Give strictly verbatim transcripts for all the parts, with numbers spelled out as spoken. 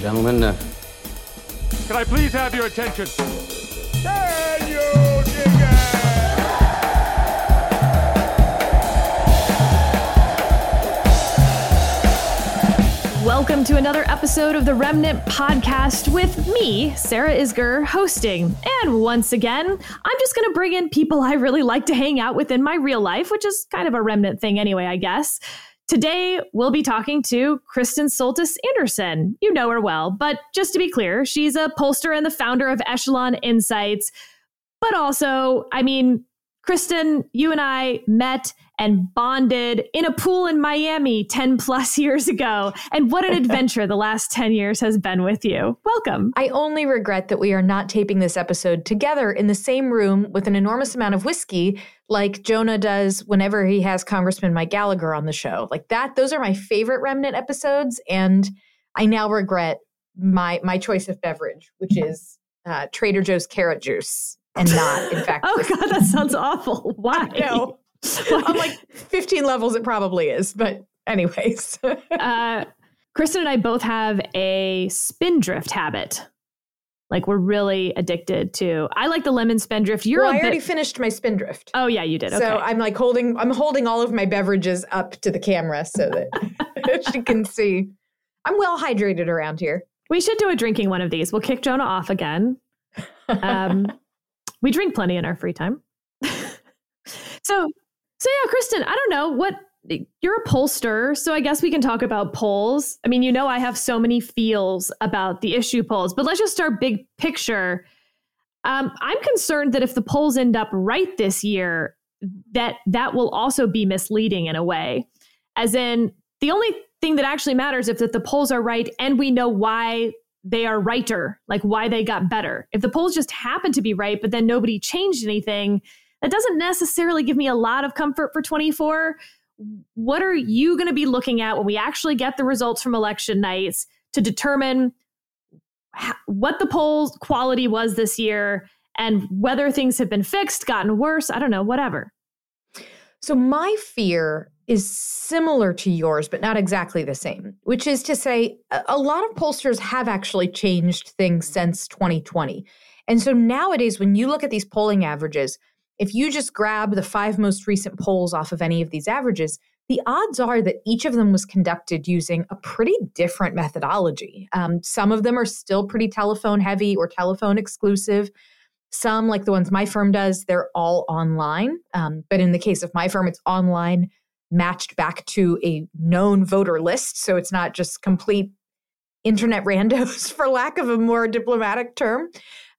and gentlemen. Uh... Can I please have your attention? Can you dig it? Welcome to another episode of the Remnant podcast with me, Sarah Isgur, hosting. And once again, I'm just going to bring in people I really like to hang out with in my real life, which is kind of a remnant thing anyway, I guess. Today, we'll be talking to Kristen Soltis Anderson. You know her well, but just to be clear, she's a pollster and the founder of Echelon Insights. But also, I mean, Kristen, you and I met and bonded in a pool in Miami ten plus years ago. And what an adventure the last ten years has been with you. Welcome. I only regret that we are not taping this episode together in the same room with an enormous amount of whiskey, like Jonah does whenever he has Congressman Mike Gallagher on the show. Like that, those are my favorite Remnant episodes. And I now regret my my choice of beverage, which is uh, Trader Joe's carrot juice and not, in fact. Oh, God, that sounds awful. Why? I know. On like fifteen levels, it probably is. But anyways. uh, Kristen and I both have a Spindrift habit. Like we're really addicted to, I like the lemon Spindrift. You're well, a I bit, already finished my Spindrift. Oh yeah, you did. Okay. So I'm like holding, I'm holding all of my beverages up to the camera so that she can see. I'm well hydrated around here. We should do a drinking one of these. We'll kick Jonah off again. Um, we drink plenty in our free time. so, so yeah, Kristen, I don't know what, you're a pollster, so I guess we can talk about polls. I mean, you know, I have so many feels about the issue polls, but let's just start big picture. Um, I'm concerned that if the polls end up right this year, that that will also be misleading in a way. As in, the only thing that actually matters is if the polls are right and we know why they are righter, like why they got better. If the polls just happen to be right, but then nobody changed anything, that doesn't necessarily give me a lot of comfort for twenty-four. What are you going to be looking at when we actually get the results from election nights to determine how, what the poll quality was this year and whether things have been fixed, gotten worse? I don't know, whatever. So my fear is similar to yours, but not exactly the same, which is to say a lot of pollsters have actually changed things since twenty twenty. And so nowadays, when you look at these polling averages, if you just grab the five most recent polls off of any of these averages, the odds are that each of them was conducted using a pretty different methodology. Um, some of them are still pretty telephone heavy or telephone exclusive. Some, like the ones my firm does, they're all online. Um, but in the case of my firm, it's online matched back to a known voter list. So it's not just complete internet randos, for lack of a more diplomatic term.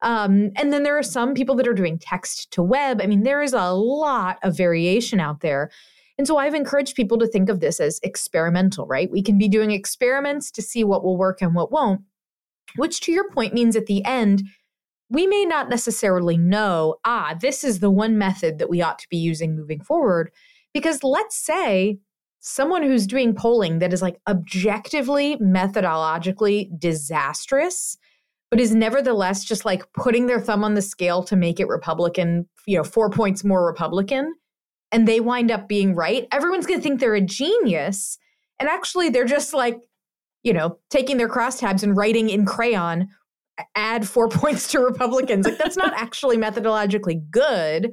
Um, and then there are some people that are doing text to web. I mean, there is a lot of variation out there. And so I've encouraged people to think of this as experimental, right? We can be doing experiments to see what will work and what won't, which to your point means at the end, we may not necessarily know, ah, this is the one method that we ought to be using moving forward. Because let's say someone who's doing polling that is like objectively, methodologically disastrous, but is nevertheless just like putting their thumb on the scale to make it Republican, you know, four points more Republican, and they wind up being right, everyone's going to think they're a genius. And actually, they're just like, you know, taking their crosstabs and writing in crayon, add four points to Republicans. Like, that's not actually methodologically good.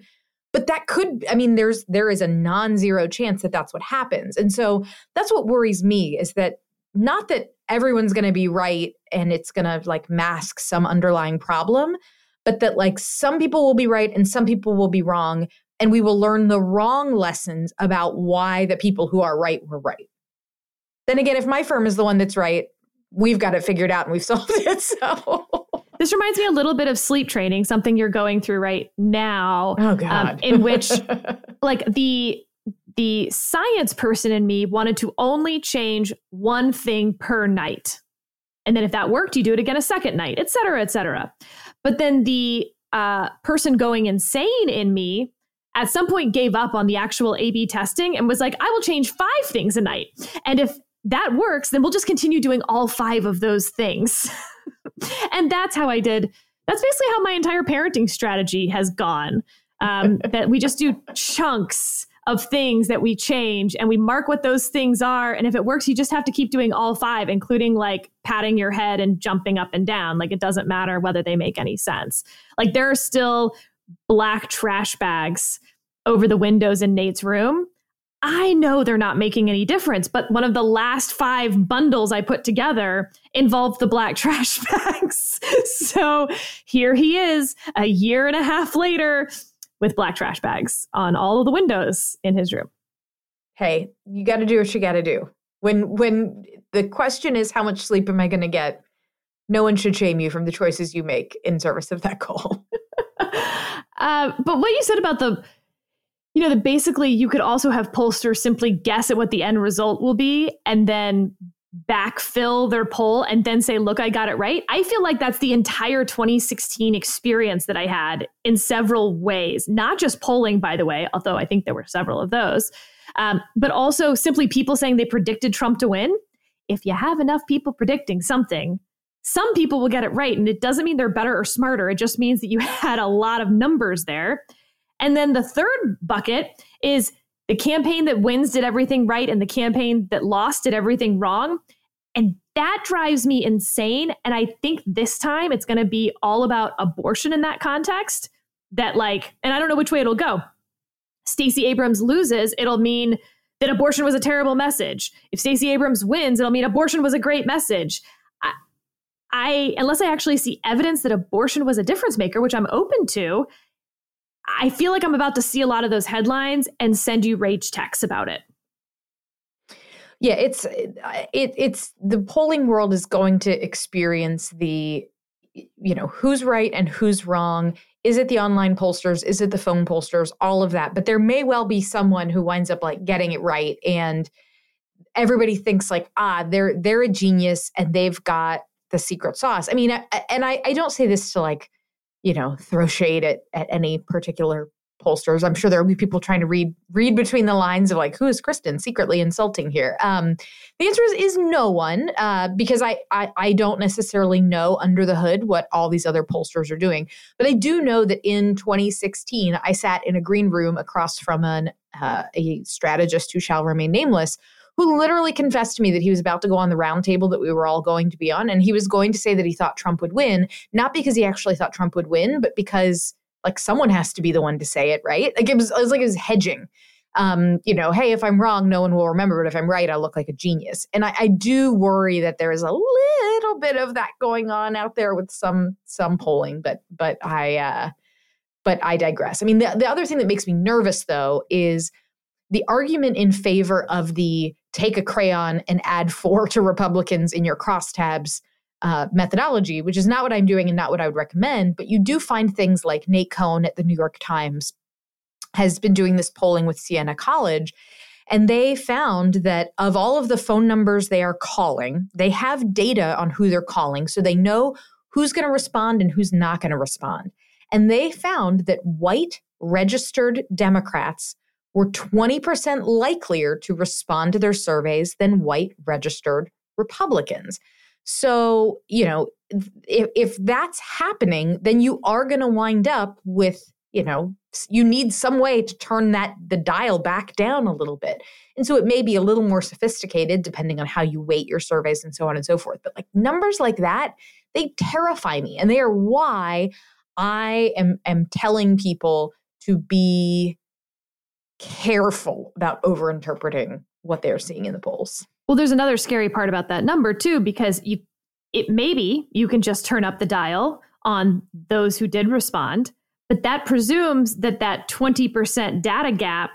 But that could, I mean, there's there is a non-zero chance that that's what happens. And so that's what worries me, is that not that everyone's going to be right and it's going to like mask some underlying problem, but that like some people will be right and some people will be wrong. And we will learn the wrong lessons about why the people who are right were right. Then again, if my firm is the one that's right, we've got it figured out and we've solved it. So this reminds me a little bit of sleep training, something you're going through right now. Oh, God. Um, in which like the the science person in me wanted to only change one thing per night. And then if that worked, you do it again a second night, et cetera, et cetera. But then the uh, person going insane in me at some point gave up on the actual A B testing and was like, I will change five things a night. And if that works, then we'll just continue doing all five of those things. And that's how I did. That's basically how my entire parenting strategy has gone. Um, that we just do chunks of things that we change, and we mark what those things are. And if it works, you just have to keep doing all five, including like patting your head and jumping up and down. Like, it doesn't matter whether they make any sense. Like, there are still black trash bags over the windows in Nate's room. I know they're not making any difference, but one of the last five bundles I put together involved the black trash bags. So here he is a year and a half later with black trash bags on all of the windows in his room. Hey, you got to do what you got to do. When when the question is, how much sleep am I going to get? No one should shame you from the choices you make in service of that goal. uh, but what you said about the... You know, that basically you could also have pollsters simply guess at what the end result will be and then backfill their poll and then say, look, I got it right. I feel like that's the entire twenty sixteen experience that I had in several ways, not just polling, by the way, although I think there were several of those, um, but also simply people saying they predicted Trump to win. If you have enough people predicting something, some people will get it right. And it doesn't mean they're better or smarter. It just means that you had a lot of numbers there. And then the third bucket is the campaign that wins did everything right and the campaign that lost did everything wrong. And that drives me insane. And I think this time it's going to be all about abortion in that context. That like, and I don't know which way it'll go. Stacey Abrams loses, it'll mean that abortion was a terrible message. If Stacey Abrams wins, it'll mean abortion was a great message. I, I unless I actually see evidence that abortion was a difference maker, which I'm open to, I feel like I'm about to see a lot of those headlines and send you rage texts about it. Yeah, it's it, it's the polling world is going to experience the, you know, who's right and who's wrong. Is it the online pollsters? Is it the phone pollsters? All of that. But there may well be someone who winds up like getting it right. And everybody thinks like, ah, they're they're a genius and they've got the secret sauce. I mean, I, and I, I don't say this to like, you know, throw shade at, at any particular pollsters. I'm sure there'll be people trying to read read between the lines of like, who is Kristen secretly insulting here? Um, the answer is is no one, uh, because I, I I don't necessarily know under the hood what all these other pollsters are doing. But I do know that in twenty sixteen, I sat in a green room across from an uh, a strategist who shall remain nameless, who literally confessed to me that he was about to go on the roundtable that we were all going to be on. And he was going to say that he thought Trump would win, not because he actually thought Trump would win, but because like someone has to be the one to say it, right? Like it was, it was like it was hedging. Um, you know, hey, if I'm wrong, no one will remember, but if I'm right, I look like a genius. And I, I do worry that there is a little bit of that going on out there with some some polling, but but I uh, but I digress. I mean, the, the other thing that makes me nervous though is the argument in favor of the take a crayon and add four to Republicans in your crosstabs uh, methodology, which is not what I'm doing and not what I would recommend. But you do find things like Nate Cohn at the New York Times has been doing this polling with Siena College. And they found that of all of the phone numbers they are calling, they have data on who they're calling. So they know who's going to respond and who's not going to respond. And they found that white registered Democrats were twenty percent likelier to respond to their surveys than white registered Republicans. So, you know, if, if that's happening, then you are going to wind up with, you know, you need some way to turn that the dial back down a little bit. And so it may be a little more sophisticated depending on how you weight your surveys and so on and so forth. But like numbers like that, they terrify me. And they are why I am, am telling people to be careful about overinterpreting what they're seeing in the polls. Well, there's another scary part about that number too, because you, it maybe you can just turn up the dial on those who did respond, but that presumes that that twenty percent data gap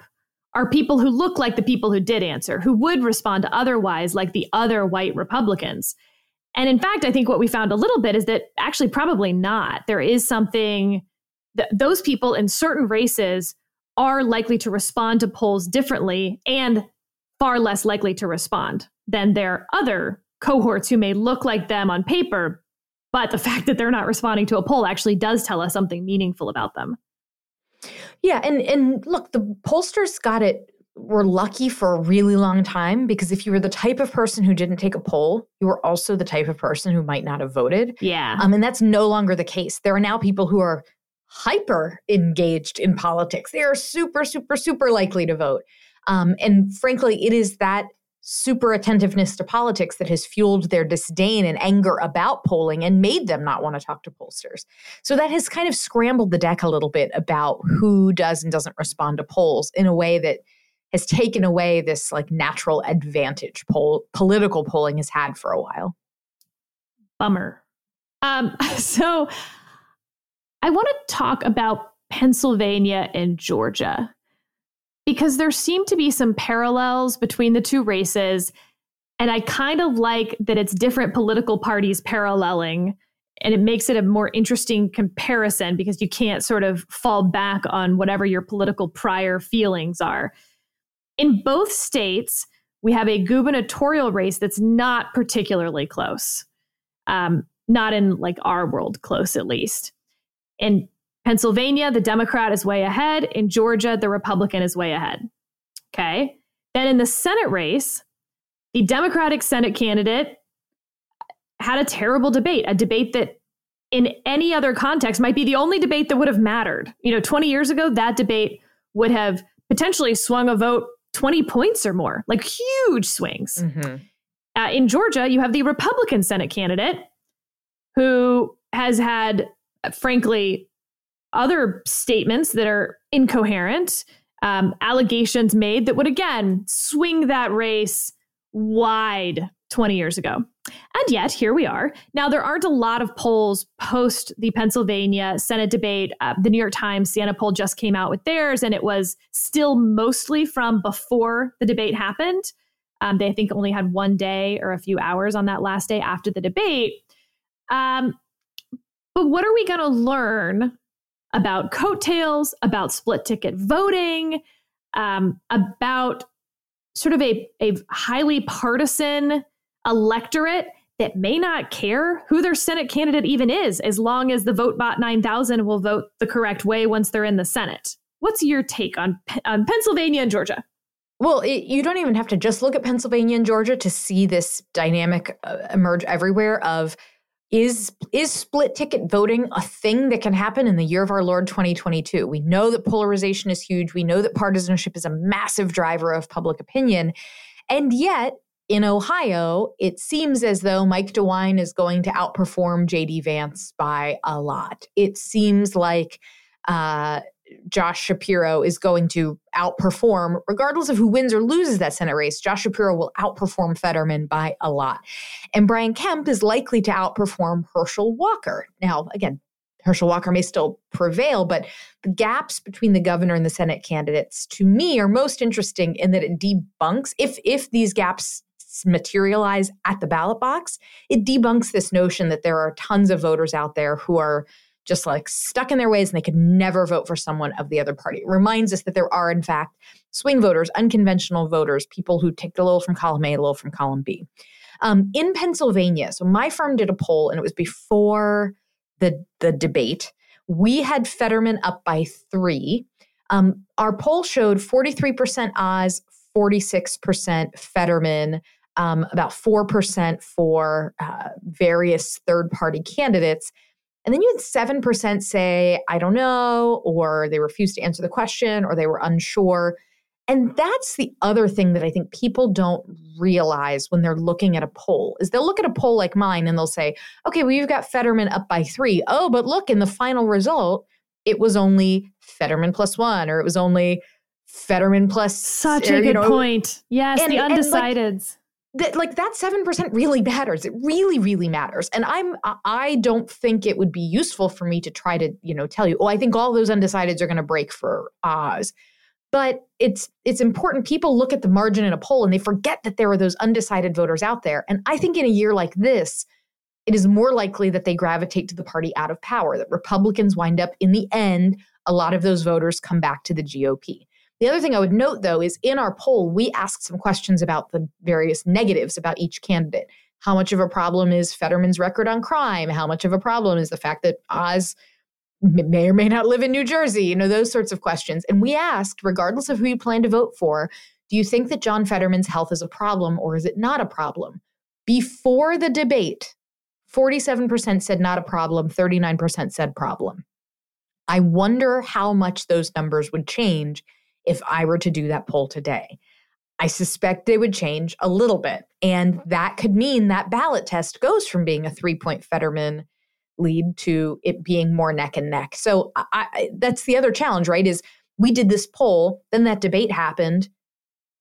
are people who look like the people who did answer, who would respond to otherwise, like the other white Republicans. And in fact, I think what we found a little bit is that actually probably not. There is something that those people in certain races are likely to respond to polls differently and far less likely to respond than their other cohorts who may look like them on paper. But the fact that they're not responding to a poll actually does tell us something meaningful about them. Yeah. And and look, the pollsters got it, were lucky for a really long time, because if you were the type of person who didn't take a poll, you were also the type of person who might not have voted. Yeah. Um, and that's no longer the case. There are now people who are hyper engaged in politics. They are super, super, super likely to vote. Um, and frankly, it is that super attentiveness to politics that has fueled their disdain and anger about polling and made them not want to talk to pollsters. So that has kind of scrambled the deck a little bit about who does and doesn't respond to polls in a way that has taken away this like natural advantage poll political polling has had for a while. Bummer. Um, so I want to talk about Pennsylvania and Georgia, because there seem to be some parallels between the two races. And I kind of like that it's different political parties paralleling, and it makes it a more interesting comparison because you can't sort of fall back on whatever your political prior feelings are. In both states, we have a gubernatorial race that's not particularly close, um, not in like our world close, at least. In Pennsylvania, the Democrat is way ahead. In Georgia, the Republican is way ahead. Okay. Then in the Senate race, the Democratic Senate candidate had a terrible debate, a debate that in any other context might be the only debate that would have mattered. You know, twenty years ago, that debate would have potentially swung a vote twenty points or more, like huge swings. Mm-hmm. Uh, in Georgia, you have the Republican Senate candidate who has had, frankly, other statements that are incoherent, um, allegations made that would, again, swing that race wide twenty years ago. And yet, here we are. Now, there aren't a lot of polls post the Pennsylvania Senate debate. Uh, the New York Times Siena poll just came out with theirs, and it was still mostly from before the debate happened. Um, they, I think, only had one day or a few hours on that last day after the debate. Um, but what are we going to learn about coattails, about split ticket voting, um, about sort of a, a highly partisan electorate that may not care who their Senate candidate even is, as long as the VoteBot nine thousand will vote the correct way once they're in the Senate? What's your take on, on Pennsylvania and Georgia? Well, it, you don't even have to just look at Pennsylvania and Georgia to see this dynamic uh, emerge everywhere of Is is split ticket voting a thing that can happen in the year of our Lord twenty twenty-two? We know that polarization is huge. We know that partisanship is a massive driver of public opinion. And yet, in Ohio, it seems as though Mike DeWine is going to outperform J D. Vance by a lot. It seems like uh, Josh Shapiro is going to outperform, regardless of who wins or loses that Senate race, Josh Shapiro will outperform Fetterman by a lot. And Brian Kemp is likely to outperform Herschel Walker. Now, again, Herschel Walker may still prevail, but the gaps between the governor and the Senate candidates, to me, are most interesting in that it debunks, if if these gaps materialize at the ballot box, it debunks this notion that there are tons of voters out there who are just like stuck in their ways and they could never vote for someone of the other party. It reminds us that there are, in fact, swing voters, unconventional voters, people who take a little from column A, a little from column B. Um, in Pennsylvania, so my firm did a poll, and it was before the, the debate. We had Fetterman up by three. Um, our poll showed forty-three percent Oz, forty-six percent Fetterman, um, about four percent for uh, various third-party candidates. And then you had seven percent say, I don't know, or they refused to answer the question, or they were unsure. And that's the other thing that I think people don't realize when they're looking at a poll, is they'll look at a poll like mine and they'll say, okay, well, you've got Fetterman up by three. Oh, but look, in the final result, it was only Fetterman plus one, or it was only Fetterman plus... Such or, a good know, point. Yes, and, the undecideds. That, like that seven percent really matters. It really, really matters. And I'm, I don't think it would be useful for me to try to, you know, tell you, oh, I think all those undecideds are going to break for Oz. But it's, it's important. People look at the margin in a poll and they forget that there are those undecided voters out there. And I think in a year like this, it is more likely that they gravitate to the party out of power, that Republicans wind up in the end, a lot of those voters come back to the G O P. The other thing I would note, though, is in our poll, we asked some questions about the various negatives about each candidate. How much of a problem is Fetterman's record on crime? How much of a problem is the fact that Oz may or may not live in New Jersey? You know, those sorts of questions. And we asked, regardless of who you plan to vote for, do you think that John Fetterman's health is a problem or is it not a problem? Before the debate, forty-seven percent said not a problem, thirty-nine percent said problem. I wonder how much those numbers would change if I were to do that poll today. I suspect they would change a little bit. And that could mean that ballot test goes from being a three-point Fetterman lead to it being more neck and neck. So I, I, that's the other challenge, right, is we did this poll, then that debate happened.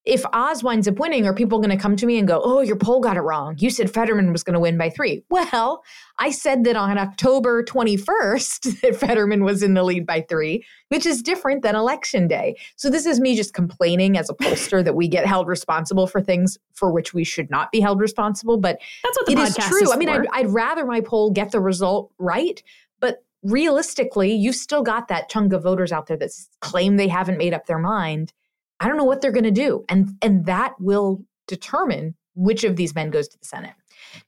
If Oz winds up winning, are people going to come to me and go, oh, your poll got it wrong. You said Fetterman was going to win by three. Well, I said that on October twenty-first that Fetterman was in the lead by three, which is different than Election Day. So this is me just complaining as a pollster that we get held responsible for things for which we should not be held responsible. But that's what the podcast is true. Is I mean, I'd, I'd rather my poll get the result right, but realistically, you've still got that chunk of voters out there that claim they haven't made up their mind. I don't know what they're going to do. And and that will determine which of these men goes to the Senate.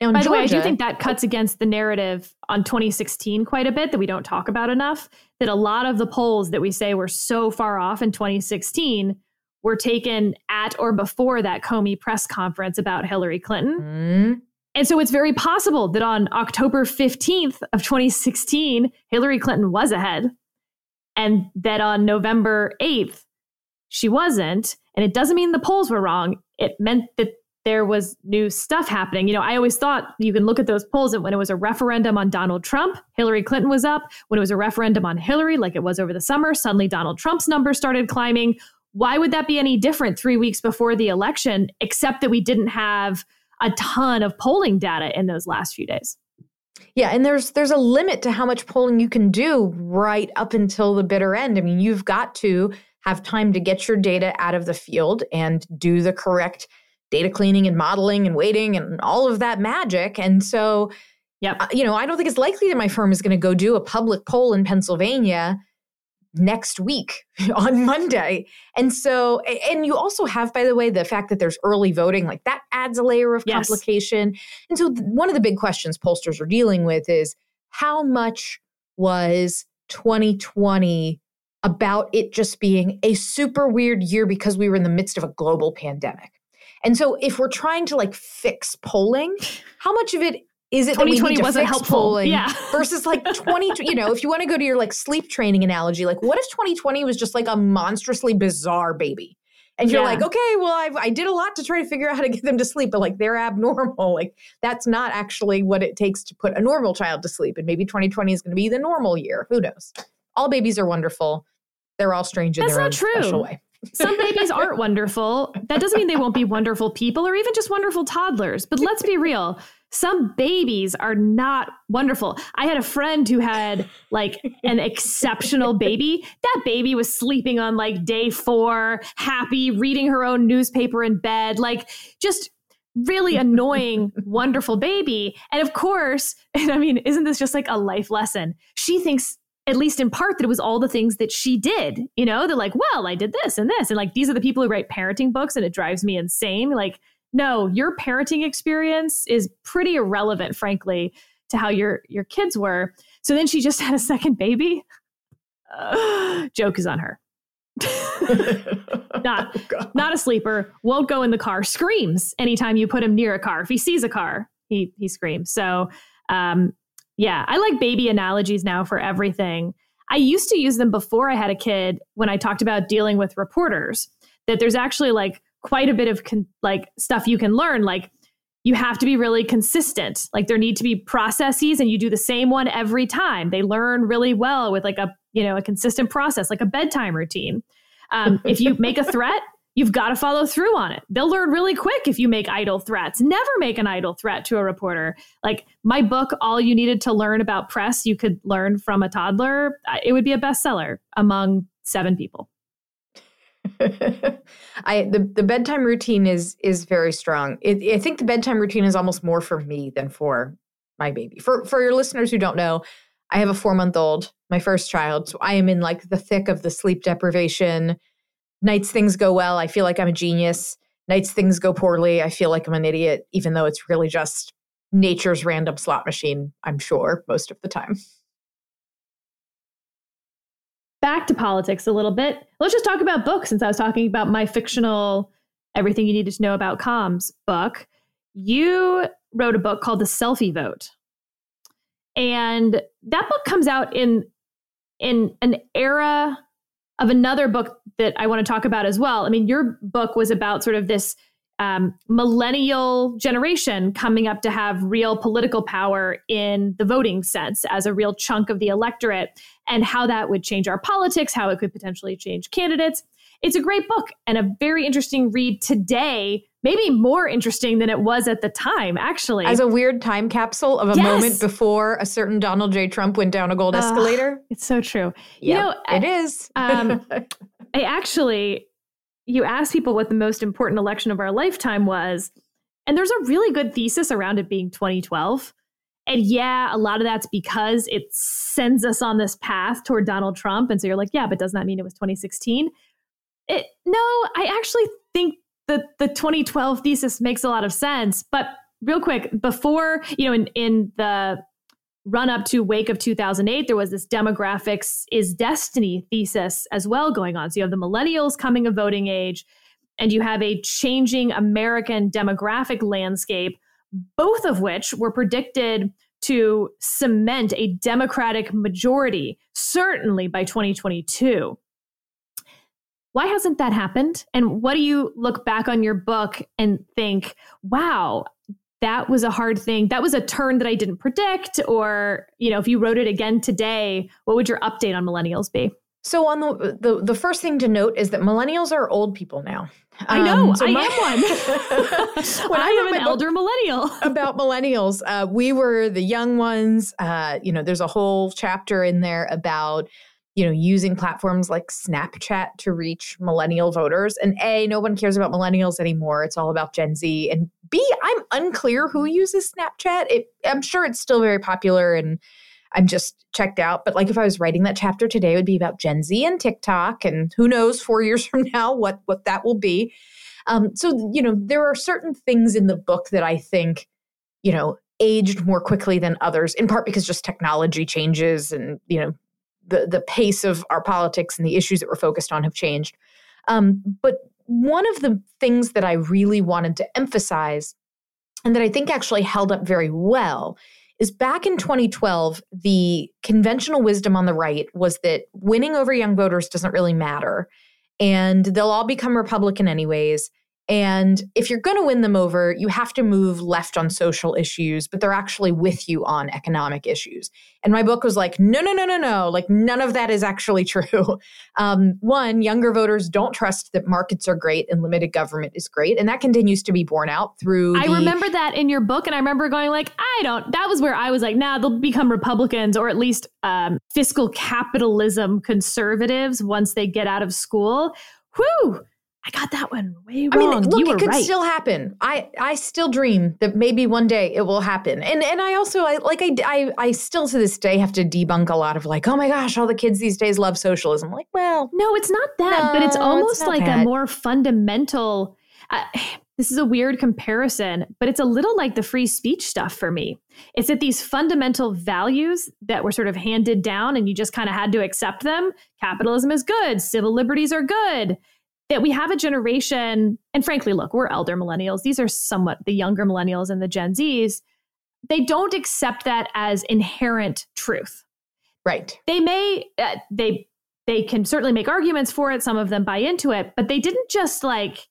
Now, in By the Georgia, way, I do think that cuts against the narrative on twenty sixteen quite a bit that we don't talk about enough, that a lot of the polls that we say were so far off in twenty sixteen were taken at or before that Comey press conference about Hillary Clinton. Mm-hmm. And so it's very possible that on October fifteenth of twenty sixteen, Hillary Clinton was ahead, and that on November eighth, she wasn't. And it doesn't mean the polls were wrong. It meant that there was new stuff happening. You know, I always thought you can look at those polls, and when it was a referendum on Donald Trump, Hillary Clinton was up. When it was a referendum on Hillary, like it was over the summer, suddenly Donald Trump's numbers started climbing. Why would that be any different three weeks before the election, except that we didn't have a ton of polling data in those last few days? Yeah, and there's there's a limit to how much polling you can do right up until the bitter end. I mean, you've got to have time to get your data out of the field and do the correct data cleaning and modeling and weighting and all of that magic. And so, yeah, you know, I don't think it's likely that my firm is going to go do a public poll in Pennsylvania next week on Monday. And so, and you also have, by the way, the fact that there's early voting, like that adds a layer of yes. complication. And so one of the big questions pollsters are dealing with is how much was twenty twenty about it just being a super weird year because we were in the midst of a global pandemic. And so if we're trying to like fix polling, how much of it is it that we need to wasn't fix helpful. polling yeah. versus like twenty, you know, if you want to go to your like sleep training analogy, like what if twenty twenty was just like a monstrously bizarre baby? And you're yeah. like, okay, well, I've, I did a lot to try to figure out how to get them to sleep, but like they're abnormal. Like that's not actually what it takes to put a normal child to sleep. And maybe twenty twenty is going to be the normal year. Who knows? All babies are wonderful. They're all strange in That's their own true. special way. Some babies aren't wonderful. That doesn't mean they won't be wonderful people or even just wonderful toddlers. But let's be real. Some babies are not wonderful. I had a friend who had like an exceptional baby. That baby was sleeping on like day four, happy, reading her own newspaper in bed, like just really annoying, wonderful baby. And of course, and I mean, isn't this just like a life lesson? She thinks, at least in part, that it was all the things that she did, you know, they're like, well, I did this and this. And like, these are the people who write parenting books and it drives me insane. Like, no, your parenting experience is pretty irrelevant, frankly, to how your, your kids were. So then she just had a second baby. Uh, joke is on her. not, oh, not a sleeper, won't go in the car, screams anytime you put him near a car. If he sees a car, he, he screams. So, um, yeah, I like baby analogies now for everything. I used to use them before I had a kid when I talked about dealing with reporters, that there's actually like quite a bit of con- like stuff you can learn. Like you have to be really consistent. Like there need to be processes and you do the same one every time. They learn really well with like a, you know, a consistent process, like a bedtime routine. Um, if you make a threat, you've got to follow through on it. They'll learn really quick if you make idle threats. Never make an idle threat to a reporter. Like my book, All You Needed to Learn About Press, you could learn from a toddler. It would be a bestseller among seven people. I the, the bedtime routine is is very strong. It, I think the bedtime routine is almost more for me than for my baby. For for your listeners who don't know, I have a four-month-old, my first child. So I am in like the thick of the sleep deprivation. Nights things go well, I feel like I'm a genius. Nights things go poorly, I feel like I'm an idiot, even though it's really just nature's random slot machine, I'm sure, most of the time. Back to politics a little bit. Let's just talk about books, since I was talking about my fictional Everything You Needed to Know About Comms book. You wrote a book called The Selfie Vote. And that book comes out in in an era of another book that I want to talk about as well. I mean, your book was about sort of this um, millennial generation coming up to have real political power in the voting sense as a real chunk of the electorate, and how that would change our politics, how it could potentially change candidates. It's a great book and a very interesting read today, maybe more interesting than it was at the time, actually. As a weird time capsule of a yes. moment before a certain Donald J. Trump went down a gold uh, escalator. It's so true. Yep, you know, it I, is. um, I actually, you asked people what the most important election of our lifetime was, and there's a really good thesis around it being twenty twelve. And yeah, a lot of that's because it sends us on this path toward Donald Trump. And so you're like, yeah, but doesn't that mean it was twenty sixteen? It, no, I actually think that the twenty twelve thesis makes a lot of sense. But real quick, before, you know, in, in the run up to Wake of two thousand eight, there was this demographics is destiny thesis as well going on. So you have the millennials coming of voting age, and you have a changing American demographic landscape, both of which were predicted to cement a Democratic majority, certainly by twenty twenty-two. Why hasn't that happened? And what do you look back on your book and think, wow, that was a hard thing. That was a turn that I didn't predict. Or, you know, if you wrote it again today, what would your update on millennials be? So on the the, the first thing to note is that millennials are old people now. Um, I know, so my, I am one. when I, I am an elder millennial. About millennials, uh, we were the young ones. Uh, you know, there's a whole chapter in there about, you know, using platforms like Snapchat to reach millennial voters. And A, no one cares about millennials anymore. It's all about Gen Z. And B, I'm unclear who uses Snapchat. It, I'm sure it's still very popular and I'm just checked out. But like if I was writing that chapter today, it would be about Gen Z and TikTok. And who knows, four years from now, what, what that will be. Um, so, you know, there are certain things in the book that I think, you know, aged more quickly than others, in part because just technology changes and, you know, The, the pace of our politics and the issues that we're focused on have changed. Um, but one of the things that I really wanted to emphasize, and that I think actually held up very well, is back in twenty twelve, the conventional wisdom on the right was that winning over young voters doesn't really matter, and they'll all become Republican anyways. And if you're going to win them over, you have to move left on social issues, but they're actually with you on economic issues. And my book was like, no, no, no, no, no. Like none of that is actually true. Um, one, younger voters don't trust that markets are great and limited government is great. And that continues to be borne out through. I the, remember that in your book. And I remember going like, I don't, that was where I was like, nah, they'll become Republicans or at least um, fiscal capitalism conservatives once they get out of school. Whew. I got that one way wrong. I mean, look, you were it could right. still happen. I, I still dream that maybe one day it will happen. And and I also, I like, I, I, I still to this day have to debunk a lot of like, oh my gosh, all the kids these days love socialism. Like, well. No, it's not that. No, but it's almost it's like that. A more fundamental, uh, this is a weird comparison, but it's a little like the free speech stuff for me. It's that these fundamental values that were sort of handed down and you just kind of had to accept them. Capitalism is good. Civil liberties are good. That we have a generation, and frankly, look, we're elder millennials. These are somewhat the younger millennials and the Gen Zs. They don't accept that as inherent truth. Right. They may, uh, they they can certainly make arguments for it. Some of them buy into it, but they didn't just like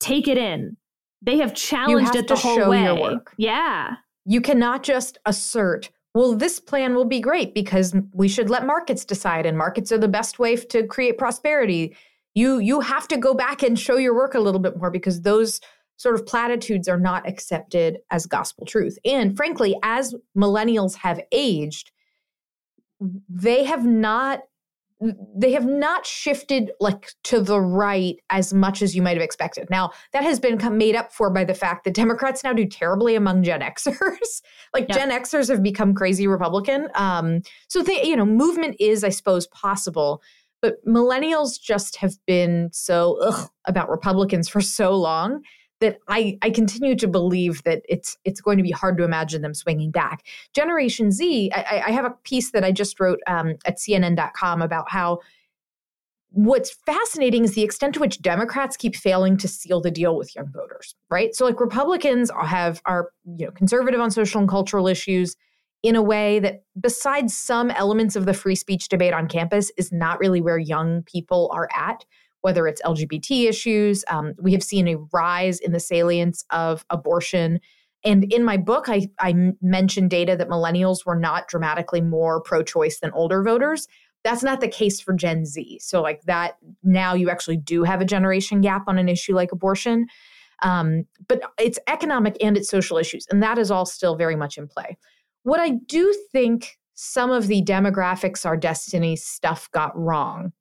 take it in. They have challenged have it the whole way. Your work. Yeah. You cannot just assert, well, this plan will be great because we should let markets decide and markets are the best way to create prosperity. You you have to go back and show your work a little bit more because those sort of platitudes are not accepted as gospel truth. And frankly, as millennials have aged, they have not they have not shifted like to the right as much as you might have expected. Now, that has been made up for by the fact that Democrats now do terribly among Gen Xers. like yeah. Gen Xers have become crazy Republican. Um, so they, you know, movement is, I suppose, possible. But millennials just have been so ugh about Republicans for so long that I, I continue to believe that it's it's going to be hard to imagine them swinging back. Generation Z, I, I have a piece that I just wrote um, at C N N dot com about how what's fascinating is the extent to which Democrats keep failing to seal the deal with young voters, right? So like Republicans have are you know conservative on social and cultural issues. in a way that, besides some elements of the free speech debate on campus, is not really where young people are at, whether it's L G B T issues. Um, we have seen a rise in the salience of abortion. And in my book, I, I mentioned data that millennials were not dramatically more pro-choice than older voters. That's not the case for Gen Z. So like that, now you actually do have a generation gap on an issue like abortion. Um, but it's economic and it's social issues. And that is all still very much in play. What I do think some of the demographics, our destiny stuff got wrong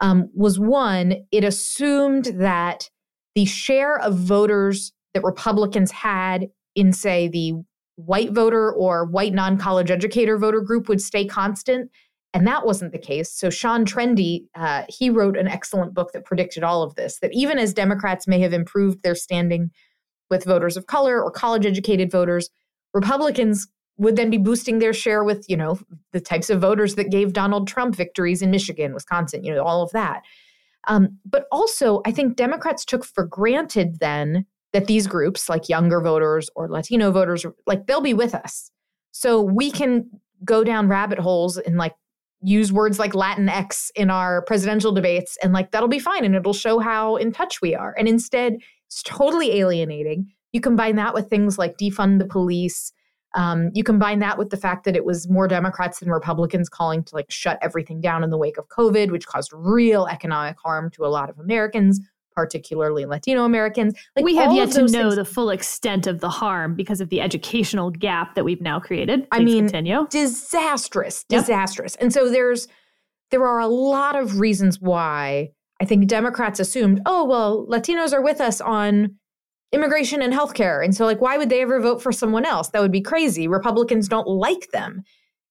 um, was one, it assumed that the share of voters that Republicans had in, say, the white voter or white non-college educator voter group would stay constant. And that wasn't the case. So Sean Trende, uh, he wrote an excellent book that predicted all of this, that even as Democrats may have improved their standing with voters of color or college-educated voters, Republicans would then be boosting their share with, you know, the types of voters that gave Donald Trump victories in Michigan, Wisconsin, you know, all of that. Um, but also, I think Democrats took for granted then that these groups, like younger voters or Latino voters, like they'll be with us. So we can go down rabbit holes and like use words like Latinx in our presidential debates and like that'll be fine and it'll show how in touch we are. And instead, it's totally alienating. You combine that with things like defund the police. Um, you combine that with the fact that it was more Democrats than Republicans calling to like shut everything down in the wake of COVID, which caused real economic harm to a lot of Americans, particularly Latino Americans. Like we have yet to know things. The full extent of the harm because of the educational gap that we've now created. Please I mean, continue. disastrous, disastrous. Yep. And so there's there are a lot of reasons why I think Democrats assumed, oh, well, Latinos are with us on immigration and healthcare. And so like, why would they ever vote for someone else? That would be crazy. Republicans don't like them.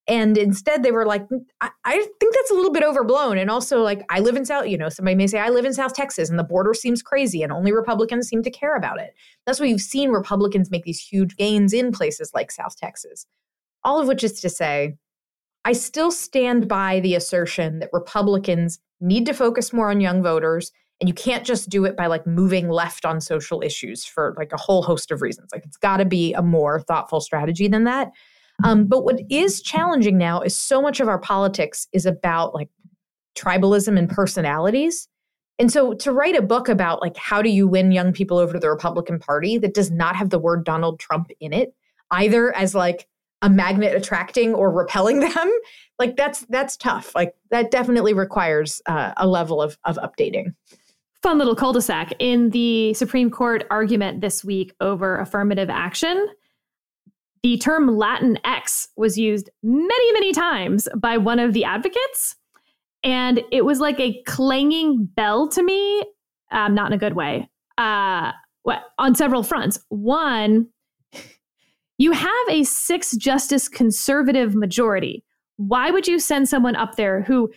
And instead they were like, I, I think that's a little bit overblown. And also like, I live in South, you know, somebody may say I live in South Texas and the border seems crazy and only Republicans seem to care about it. That's why you've seen Republicans make these huge gains in places like South Texas. All of which is to say, I still stand by the assertion that Republicans need to focus more on young voters. And you can't just do it by like moving left on social issues for like a whole host of reasons. Like it's got to be a more thoughtful strategy than that. Um, but what is challenging now is so much of our politics is about like tribalism and personalities. And so to write a book about like how do you win young people over to the Republican Party that does not have the word Donald Trump in it, either as like a magnet attracting or repelling them, like that's that's tough. Like that definitely requires uh, a level of of updating. Fun little cul-de-sac. In the Supreme Court argument this week over affirmative action, the term Latinx was used many, many times by one of the advocates. And it was like a clanging bell to me, um, not in a good way, uh, on several fronts. One, you have a six-justice conservative majority. Why would you send someone up there who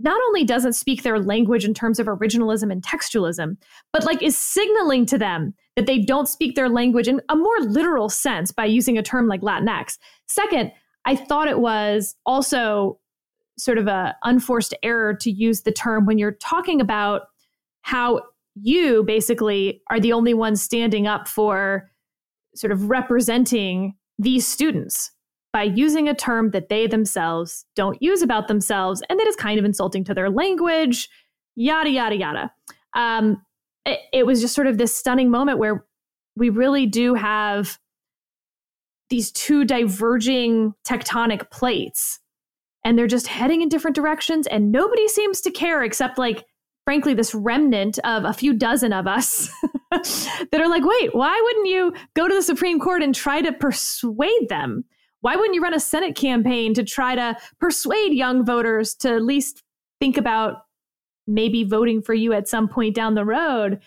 not only doesn't speak their language in terms of originalism and textualism, but like is signaling to them that they don't speak their language in a more literal sense by using a term like Latinx? Second, I thought it was also sort of an unforced error to use the term when you're talking about how you basically are the only one standing up for sort of representing these students, by using a term that they themselves don't use about themselves and that is kind of insulting to their language, yada, yada, yada. Um, it, it was just sort of this stunning moment where we really do have these two diverging tectonic plates and they're just heading in different directions and nobody seems to care except like, frankly, this remnant of a few dozen of us that are like, wait, why wouldn't you go to the Supreme Court and try to persuade them? Why wouldn't you run a Senate campaign to try to persuade young voters to at least think about maybe voting for you at some point down the road?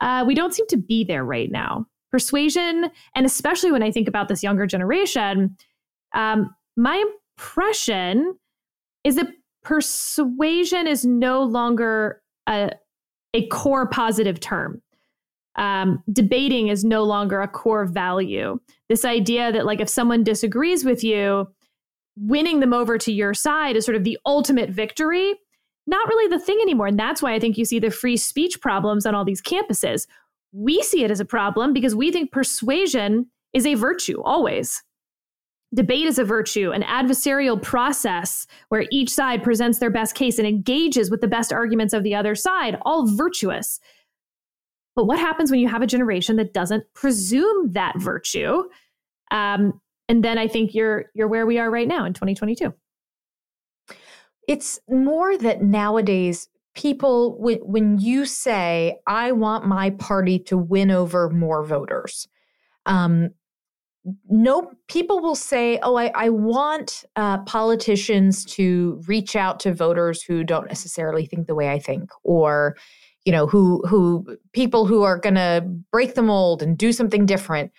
Uh, we don't seem to be there right now. Persuasion, and especially when I think about this younger generation, um, my impression is that persuasion is no longer a, a core positive term. Um, debating is no longer a core value. This idea that like if someone disagrees with you, winning them over to your side is sort of the ultimate victory, not really the thing anymore. And that's why I think you see the free speech problems on all these campuses. We see it as a problem because we think persuasion is a virtue always. Debate is a virtue, an adversarial process where each side presents their best case and engages with the best arguments of the other side, all virtuous. But what happens when you have a generation that doesn't presume that virtue? Um, and then I think you're you're where we are right now in twenty twenty-two. It's more that nowadays people, when, when you say, I want my party to win over more voters, um, no, people will say, oh, I, I want uh, politicians to reach out to voters who don't necessarily think the way I think, or, you know, who who people who are going to break the mold and do something different.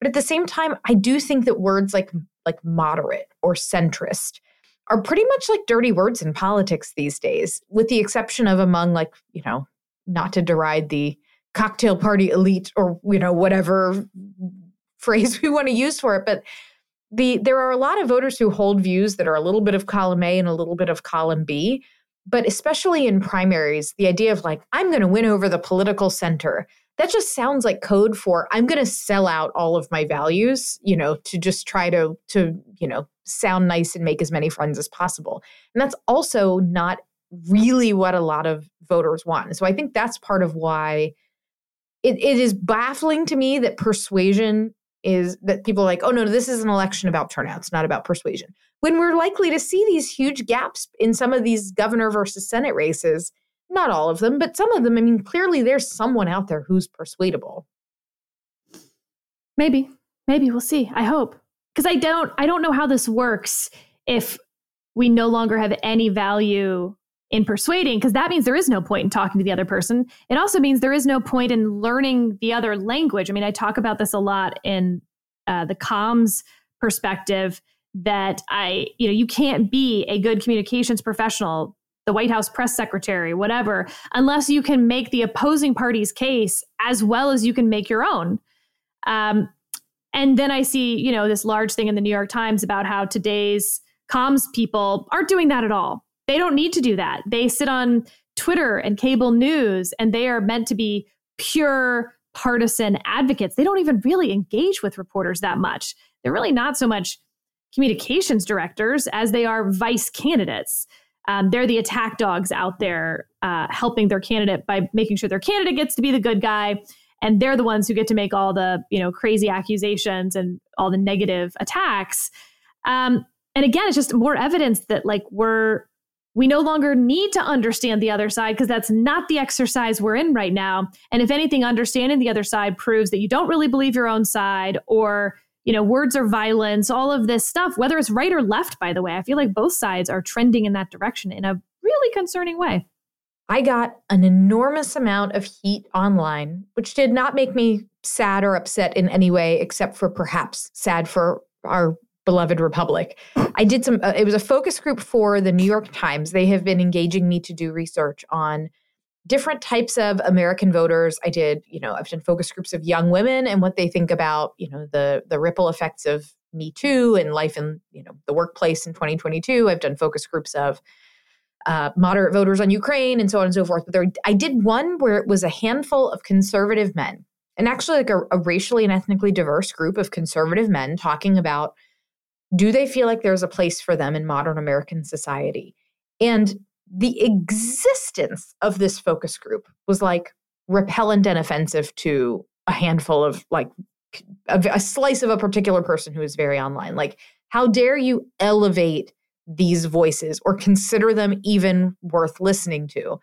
But at the same time, I do think that words like like moderate or centrist are pretty much like dirty words in politics these days, with the exception of among, like, you know, not to deride the cocktail party elite or, you know, whatever phrase we want to use for it. But the there are a lot of voters who hold views that are a little bit of column A and a little bit of column B. But especially in primaries, the idea of like, I'm going to win over the political center, that just sounds like code for I'm going to sell out all of my values, you know, to just try to, to, you know, sound nice and make as many friends as possible. And that's also not really what a lot of voters want. And so I think that's part of why it, it is baffling to me that persuasion is that people are like, oh, no, this is an election about turnout. It's not about persuasion. When we're likely to see these huge gaps in some of these governor versus Senate races, not all of them, but some of them. I mean, clearly there's someone out there who's persuadable. Maybe, maybe we'll see. I hope. Because I don't, I don't know how this works if we no longer have any value in persuading, because that means there is no point in talking to the other person. It also means there is no point in learning the other language. I mean, I talk about this a lot in uh, the comms perspective that I, you know, you can't be a good communications professional, the White House press secretary, whatever, unless you can make the opposing party's case as well as you can make your own. Um, and then I see, you know, this large thing in the New York Times about how today's comms people aren't doing that at all. They don't need to do that. They sit on Twitter and cable news, and they are meant to be pure partisan advocates. They don't even really engage with reporters that much. They're really not so much communications directors as they are vice candidates. Um, they're the attack dogs out there uh, helping their candidate by making sure their candidate gets to be the good guy. And they're the ones who get to make all the, you know, crazy accusations and all the negative attacks. Um, and again, it's just more evidence that like we're we no longer need to understand the other side, because that's not the exercise we're in right now. And if anything, understanding the other side proves that you don't really believe your own side, or, you know, words are violence, all of this stuff, whether it's right or left, by the way. I feel like both sides are trending in that direction in a really concerning way. I got an enormous amount of heat online, which did not make me sad or upset in any way, except for perhaps sad for our beloved republic. I did some, uh, it was a focus group for the New York Times. They have been engaging me to do research on different types of American voters. I did, you know, I've done focus groups of young women and what they think about, you know, the the ripple effects of Me Too and life in, you know, the workplace in twenty twenty-two. I've done focus groups of uh, moderate voters on Ukraine and so on and so forth. But there, I did one where it was a handful of conservative men, and actually like a, a racially and ethnically diverse group of conservative men, talking about, do they feel like there's a place for them in modern American society? And the existence of this focus group was like repellent and offensive to a handful of like a, a slice of a particular person who is very online. Like, how dare you elevate these voices or consider them even worth listening to?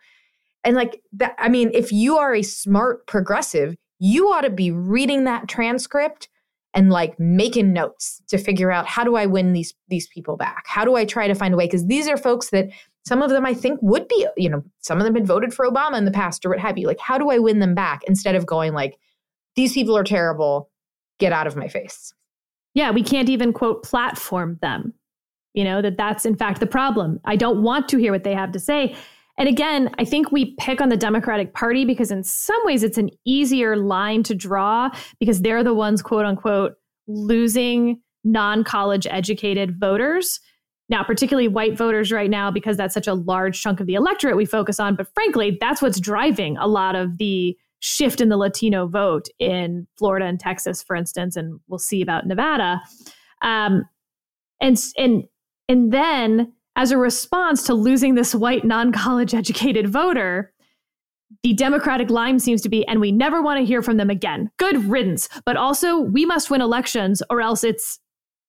And like that, I mean, if you are a smart progressive, you ought to be reading that transcript and like making notes to figure out, how do I win these, these people back? How do I try to find a way? Because these are folks that some of them I think would be, you know, some of them had voted for Obama in the past or what have you. Like, how do I win them back instead of going like, these people are terrible, get out of my face? Yeah, we can't even, quote, platform them. You know, that that's in fact the problem. I don't want to hear what they have to say. And again, I think we pick on the Democratic Party because in some ways it's an easier line to draw, because they're the ones, quote unquote, losing non-college educated voters. Now, particularly white voters right now, because that's such a large chunk of the electorate we focus on. But frankly, that's what's driving a lot of the shift in the Latino vote in Florida and Texas, for instance, and we'll see about Nevada. Um, And, and, and then as a response to losing this white, non-college educated voter, the Democratic line seems to be, and we never want to hear from them again. Good riddance. But also, we must win elections or else it's,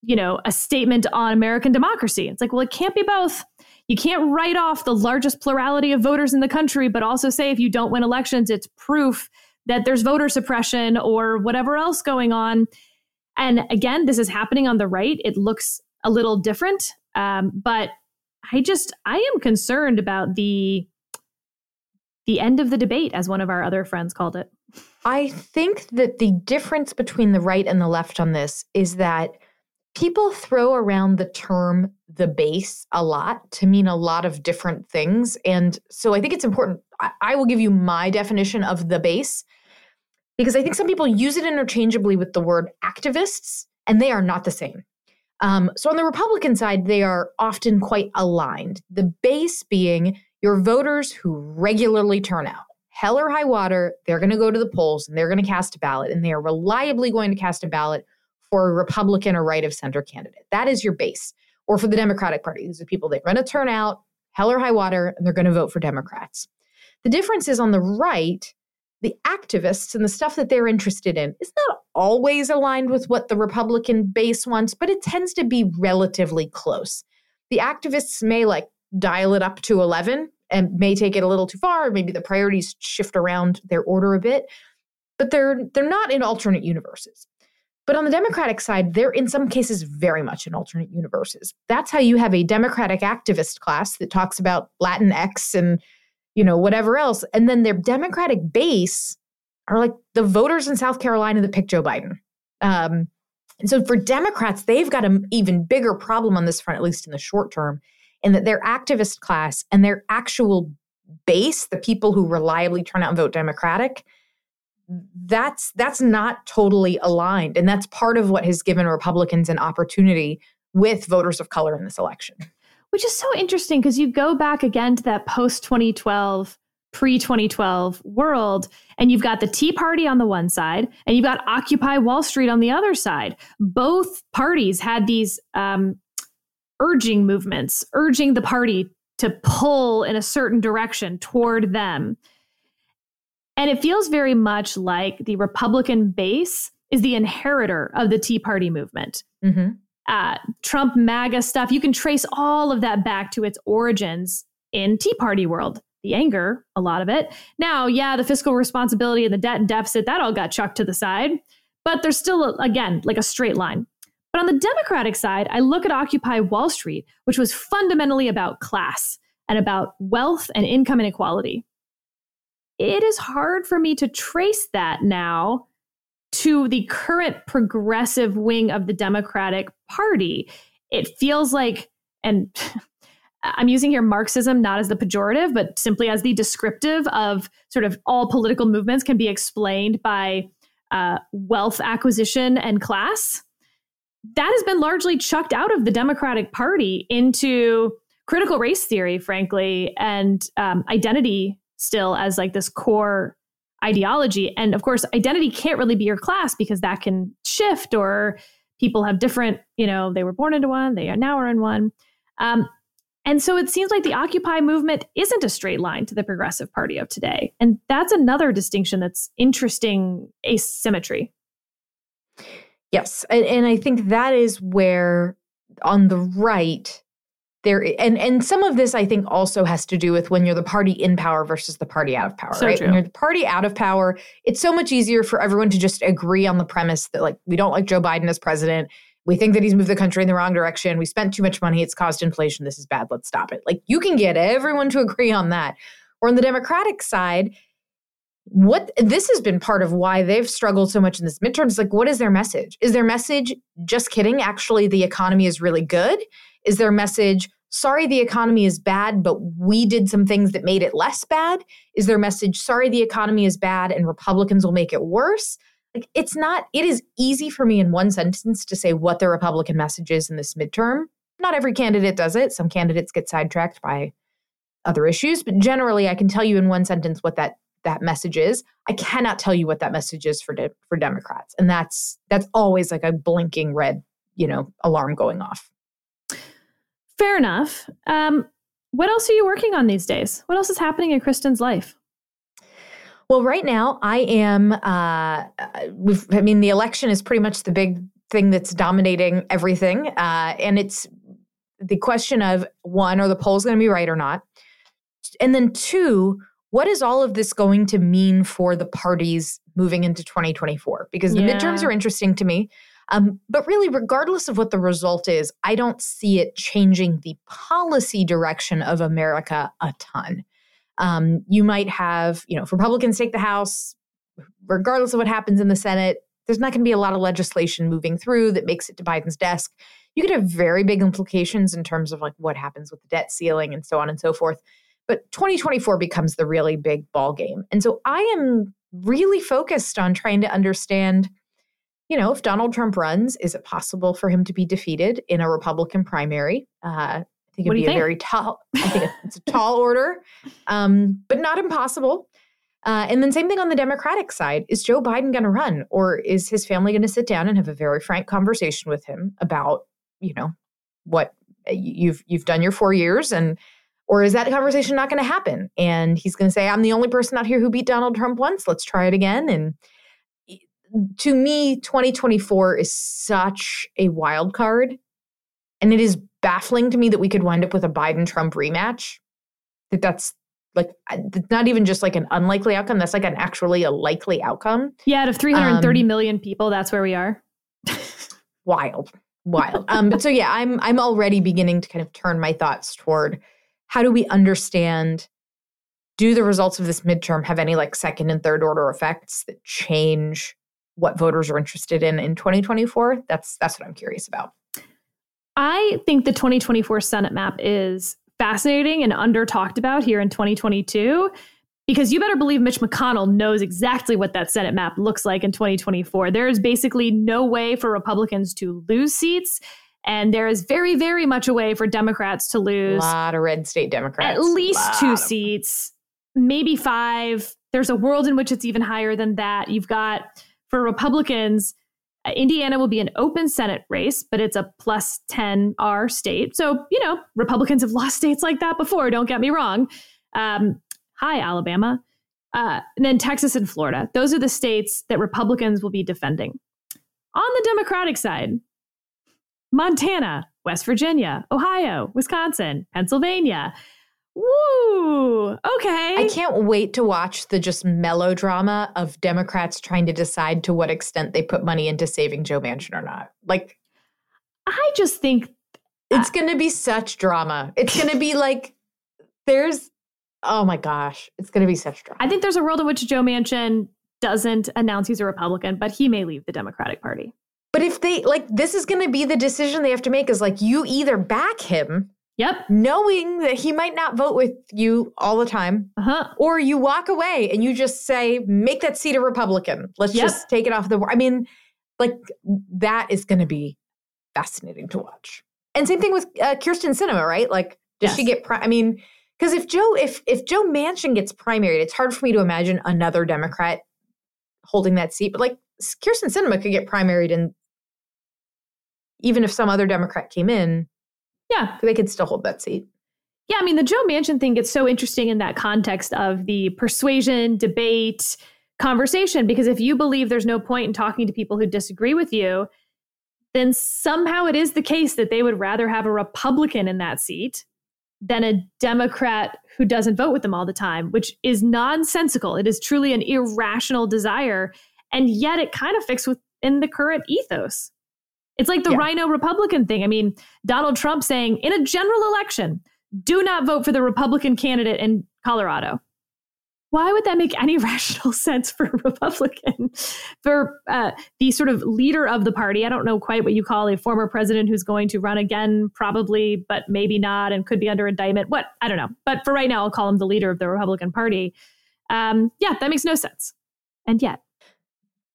you know, a statement on American democracy. It's like, well, it can't be both. You can't write off the largest plurality of voters in the country, but also say if you don't win elections, it's proof that there's voter suppression or whatever else going on. And again, this is happening on the right. It looks a little different, um, but I just, I am concerned about the the end of the debate, as one of our other friends called it. I think that the difference between the right and the left on this is that people throw around the term the base a lot to mean a lot of different things. And so I think it's important. I, I will give you my definition of the base, because I think some people use it interchangeably with the word activists, and they are not the same. Um, so on the Republican side, they are often quite aligned. The base being your voters who regularly turn out. Hell or high water, they're going to go to the polls and they're going to cast a ballot, and they are reliably going to cast a ballot for a Republican or right of center candidate. That is your base. Or for the Democratic Party, these are people that are going to turn out, hell or high water, and they're going to vote for Democrats. The difference is on the right, the activists and the stuff that they're interested in is not always aligned with what the Republican base wants, but it tends to be relatively close. The activists may like dial it up to eleven and may take it a little too far. Maybe the priorities shift around their order a bit, but they're they're not in alternate universes. But on the Democratic side, they're in some cases very much in alternate universes. That's how you have a Democratic activist class that talks about Latinx and, you know, whatever else. And then their Democratic base are like the voters in South Carolina that picked Joe Biden. Um, and so for Democrats, they've got an even bigger problem on this front, at least in the short term, in that their activist class and their actual base, the people who reliably turn out and vote Democratic, That's that's not totally aligned. And that's part of what has given Republicans an opportunity with voters of color in this election. Which is so interesting, because you go back again to that post twenty twelve, pre twenty twelve world, and you've got the Tea Party on the one side, and you've got Occupy Wall Street on the other side. Both parties had these um, urging movements, urging the party to pull in a certain direction toward them. And it feels very much like the Republican base is the inheritor of the Tea Party movement. Mm-hmm. Uh, Trump MAGA stuff, you can trace all of that back to its origins in Tea Party world. The anger, a lot of it. Now, yeah, the fiscal responsibility and the debt and deficit, that all got chucked to the side. But there's still, a, again, like a straight line. But on the Democratic side, I look at Occupy Wall Street, which was fundamentally about class and about wealth and income inequality. It is hard for me to trace that now to the current progressive wing of the Democratic Party. It feels like, and I'm using here Marxism not as the pejorative, but simply as the descriptive of sort of all political movements can be explained by uh, wealth acquisition and class. That has been largely chucked out of the Democratic Party into critical race theory, frankly, and um, identity still as like this core ideology. And of course, identity can't really be your class, because that can shift, or people have different, you know, they were born into one, they are now are in one. Um, and so it seems like the Occupy movement isn't a straight line to the Progressive Party of today. And that's another distinction that's interesting asymmetry. Yes. And, and I think that is where on the right, There and, and some of this, I think, also has to do with when you're the party in power versus the party out of power, so right? True. When you're the party out of power, it's so much easier for everyone to just agree on the premise that, like, we don't like Joe Biden as president. We think that he's moved the country in the wrong direction. We spent too much money. It's caused inflation. This is bad. Let's stop it. Like, you can get everyone to agree on that. Or on the Democratic side, what this has been part of why they've struggled so much in this midterm is, like, what is their message? Is their message, just kidding, actually, the economy is really good? Is their message, sorry, the economy is bad, but we did some things that made it less bad? Is their message, sorry, the economy is bad and Republicans will make it worse? Like, it's not, it is easy for me in one sentence to say what the Republican message is in this midterm. Not every candidate does it. Some candidates get sidetracked by other issues, but generally I can tell you in one sentence what that, that message is. I cannot tell you what that message is for, de- for Democrats. And that's, that's always like a blinking red, you know, alarm going off. Fair enough. Um, what else are you working on these days? What else is happening in Kristen's life? Well, right now I am, uh, we've, I mean, the election is pretty much the big thing that's dominating everything. Uh, and it's the question of, one, are the polls going to be right or not? And then two, what is all of this going to mean for the parties moving into twenty twenty-four? Because the yeah. midterms are interesting to me. Um, but really, regardless of what the result is, I don't see it changing the policy direction of America a ton. Um, you might have, you know, if Republicans take the House, regardless of what happens in the Senate, there's not going to be a lot of legislation moving through that makes it to Biden's desk. You could have very big implications in terms of like what happens with the debt ceiling and so on and so forth. But twenty twenty-four becomes the really big ballgame. And so I am really focused on trying to understand, you know, if Donald Trump runs, is it possible for him to be defeated in a Republican primary? Uh, I think it'd be a think? very tall, I think it's a tall order, um, but not impossible. Uh, and then same thing on the Democratic side. Is Joe Biden going to run, or is his family going to sit down and have a very frank conversation with him about, you know, what you've you've done your four years and or is that conversation not going to happen? And he's going to say, I'm the only person out here who beat Donald Trump once. Let's try it again. And to me, twenty twenty-four is such a wild card. And it is baffling to me that we could wind up with a Biden-Trump rematch. That that's like not even just like an unlikely outcome. That's like an actually a likely outcome. Yeah, out of three hundred thirty um, million people, that's where we are. Wild, wild. Um, but so yeah, I'm I'm already beginning to kind of turn my thoughts toward how do we understand, do the results of this midterm have any like second and third order effects that change what voters are interested in in twenty twenty-four? That's that's what I'm curious about. I think the twenty twenty-four Senate map is fascinating and under talked about here in twenty twenty-two, because you better believe Mitch McConnell knows exactly what that Senate map looks like in twenty twenty-four. There is basically no way for Republicans to lose seats. And there is very, very much a way for Democrats to lose. A lot of red state Democrats. At least two of- seats, maybe five. There's a world in which it's even higher than that. You've got, for Republicans, Indiana will be an open Senate race, but it's a plus ten R state. So, you know, Republicans have lost states like that before. Don't get me wrong. Um, hi, Alabama. Uh, and then Texas and Florida. Those are the states that Republicans will be defending. On the Democratic side, Montana, West Virginia, Ohio, Wisconsin, Pennsylvania. Woo! Okay. I can't wait to watch the just melodrama of Democrats trying to decide to what extent they put money into saving Joe Manchin or not. Like, I just think that it's going to be such drama. It's going to be like, there's, oh my gosh, it's going to be such drama. I think there's a world in which Joe Manchin doesn't announce he's a Republican, but he may leave the Democratic Party. But if they, like, this is going to be the decision they have to make is, like, you either back him, yep, knowing that he might not vote with you all the time, uh-huh, or you walk away and you just say, make that seat a Republican. Let's yep. just take it off the, I mean, like, that is going to be fascinating to watch. And same thing with uh, Kyrsten Sinema, right? Like, does yes. she get, pri- I mean, because if Joe, if, if Joe Manchin gets primaried, it's hard for me to imagine another Democrat holding that seat. But, like, Kyrsten Sinema could get primaried and even if some other Democrat came in, yeah, they could still hold that seat. Yeah, I mean, the Joe Manchin thing gets so interesting in that context of the persuasion, debate, conversation, because if you believe there's no point in talking to people who disagree with you, then somehow it is the case that they would rather have a Republican in that seat than a Democrat who doesn't vote with them all the time, which is nonsensical. It is truly an irrational desire. And yet it kind of fits within the current ethos. It's like the yeah. Rhino Republican thing. I mean, Donald Trump saying in a general election, do not vote for the Republican candidate in Colorado. Why would that make any rational sense for a Republican? For uh, the sort of leader of the party, I don't know quite what you call a former president who's going to run again, probably, but maybe not, and could be under indictment. What? I don't know. But for right now, I'll call him the leader of the Republican Party. Um, yeah, that makes no sense. And yet.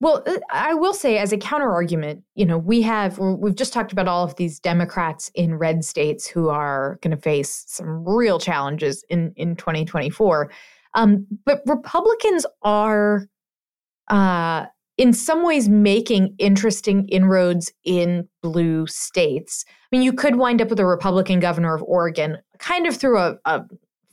Well, I will say as a counterargument, you know, we have, we've just talked about all of these Democrats in red states who are going to face some real challenges in, in twenty twenty-four. Um, but Republicans are, uh, in some ways making interesting inroads in blue states. I mean, you could wind up with a Republican governor of Oregon kind of through a, a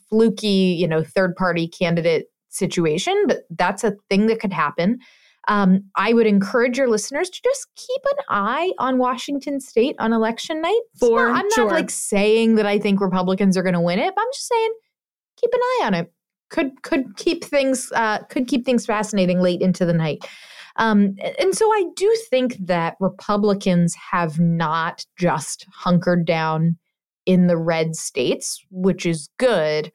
fluky, you know, third-party candidate situation, but that's a thing that could happen. Um, I would encourage your listeners to just keep an eye on Washington State on election night. For I'm not sure. like saying that I think Republicans are going to win it, but I'm just saying keep an eye on it. Could could keep things uh, could keep things fascinating late into the night. Um, and so I do think that Republicans have not just hunkered down in the red states, which is good.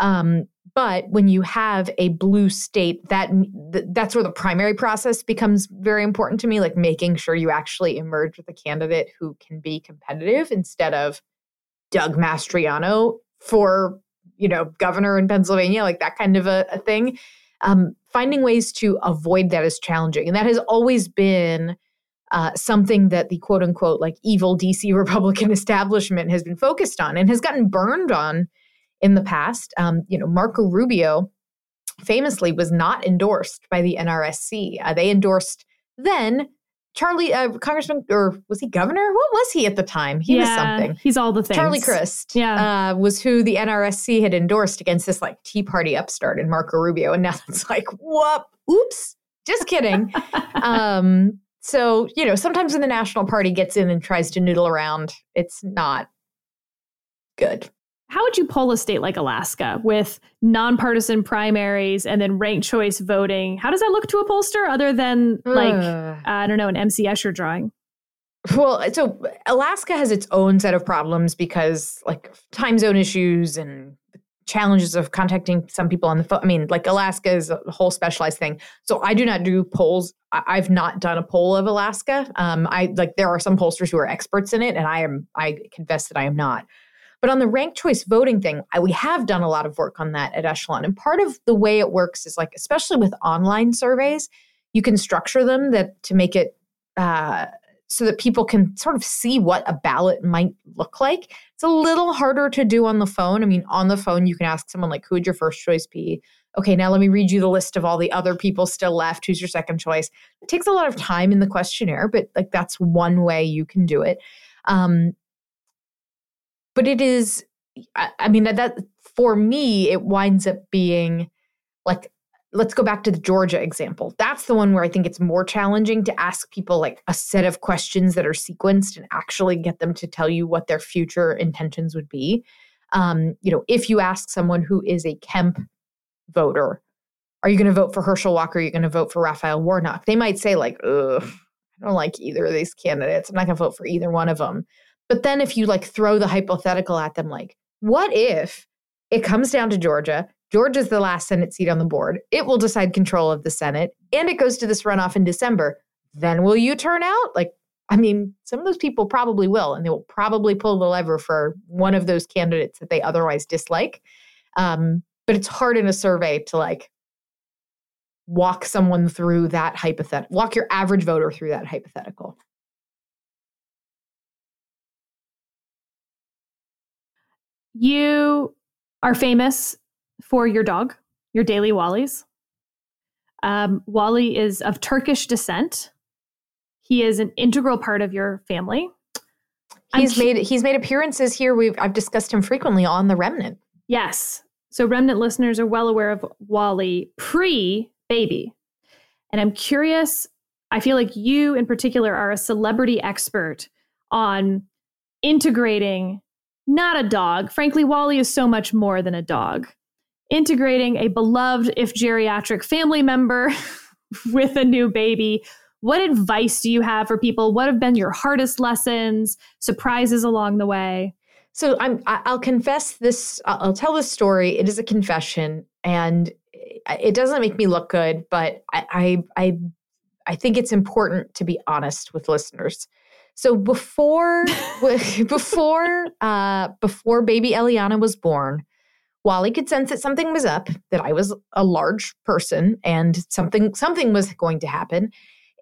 Um, but when you have a blue state, that that's where the primary process becomes very important to me, like making sure you actually emerge with a candidate who can be competitive instead of Doug Mastriano for, you know, governor in Pennsylvania, like that kind of a, a thing. Um, finding ways to avoid that is challenging. And that has always been uh, something that the quote unquote like evil D C Republican establishment has been focused on and has gotten burned on in the past. Um, you know, Marco Rubio famously was not endorsed by the N R S C. Uh, they endorsed then Charlie, uh, Congressman, or was he governor? What was he at the time? He yeah, was something. He's all the things. Charlie Crist yeah. uh, was who the N R S C had endorsed against this like Tea Party upstart in Marco Rubio. And now it's like, whoop, oops, just kidding. um, so, you know, sometimes when the National Party gets in and tries to noodle around, it's not good. How would you poll a state like Alaska with nonpartisan primaries and then ranked choice voting? How does that look to a pollster other than like, uh, I don't know, an M C Escher drawing? Well, so Alaska has its own set of problems because like time zone issues and challenges of contacting some people on the phone. I mean, like Alaska is a whole specialized thing. So I do not do polls. I've not done a poll of Alaska. Um, I like there are some pollsters who are experts in it, and I am I confess that I am not. But on the ranked choice voting thing, I, we have done a lot of work on that at Echelon. And part of the way it works is like, especially with online surveys, you can structure them that to make it uh, so that people can sort of see what a ballot might look like. It's a little harder to do on the phone. I mean, on the phone, you can ask someone like, who would your first choice be? Okay, now let me read you the list of all the other people still left. Who's your second choice? It takes a lot of time in the questionnaire, but like that's one way you can do it. Um But it is, I mean, that for me, it winds up being like, let's go back to the Georgia example. That's the one where I think it's more challenging to ask people like a set of questions that are sequenced and actually get them to tell you what their future intentions would be. Um, you know, if you ask someone who is a Kemp voter, are you going to vote for Herschel Walker? Are you going to vote for Raphael Warnock? They might say like, ugh, I don't like either of these candidates. I'm not going to vote for either one of them. But then if you like throw the hypothetical at them, like, what if it comes down to Georgia? Georgia's the last Senate seat on the board. It will decide control of the Senate. And it goes to this runoff in December. Then will you turn out? Like, I mean, some of those people probably will. And they will probably pull the lever for one of those candidates that they otherwise dislike. Um, but it's hard in a survey to like walk someone through that hypothetical, walk your average voter through that hypothetical. You are famous for your dog, your daily Wally's. Um, Wally is of Turkish descent. He is an integral part of your family. He's I'm, made he's made appearances here. We've I've discussed him frequently on The Remnant. Yes. So Remnant listeners are well aware of Wally pre-baby. And I'm curious, I feel like you in particular are a celebrity expert on integrating not a dog. Frankly, Wally is so much more than a dog. Integrating a beloved, if geriatric, family member with a new baby. What advice do you have for people? What have been your hardest lessons, surprises along the way? So I'm, I'll confess this. I'll tell this story. It is a confession, and it doesn't make me look good, but I, I, I, I think it's important to be honest with listeners. So before before uh, before baby Eliana was born, Wally could sense that something was up, that I was a large person and something something was going to happen.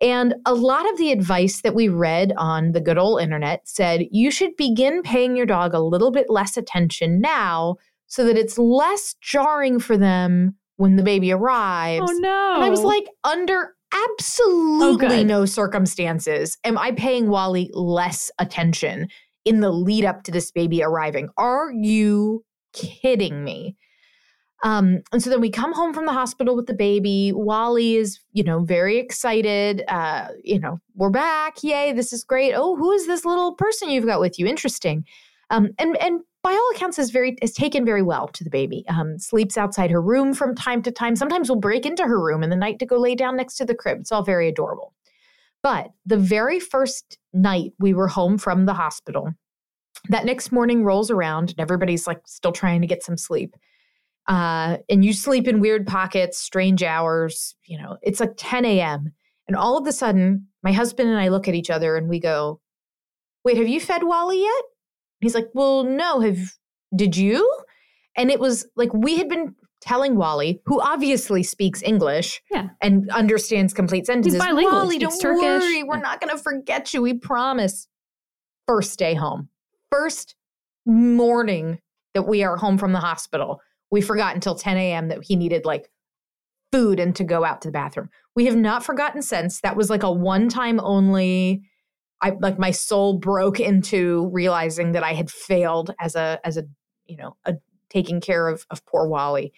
And a lot of the advice that we read on the good old internet said, you should begin paying your dog a little bit less attention now so that it's less jarring for them when the baby arrives. Oh, no. And I was like, under absolutely oh, no circumstances am I paying Wally less attention in the lead up to this baby arriving. Are you kidding me? Um, and so then we come home from the hospital with the baby. Wally is, you know, very excited. Uh, you know, we're back. Yay, this is great. Oh, who is this little person you've got with you? Interesting. Um, and and by all accounts is very is taken very well to the baby. Um, sleeps outside her room from time to time. Sometimes will break into her room in the night to go lay down next to the crib. It's all very adorable. But the very first night we were home from the hospital, that next morning rolls around and everybody's like still trying to get some sleep. Uh, and you sleep in weird pockets, strange hours, you know, it's like ten a.m. And all of a sudden, my husband and I look at each other and we go, wait, have you fed Wally yet? He's like, well, no, have, did you? And it was like, we had been telling Wally, who obviously speaks English yeah. and understands complete sentences. He's bilingual. Wally, don't Turkish. worry. We're yeah. not going to forget you. We promise. First day home. First morning that we are home from the hospital. We forgot until ten a.m. that he needed like food and to go out to the bathroom. We have not forgotten since. That was like a one-time only. I like my soul broke into realizing that I had failed as a as a you know a taking care of of poor Wally.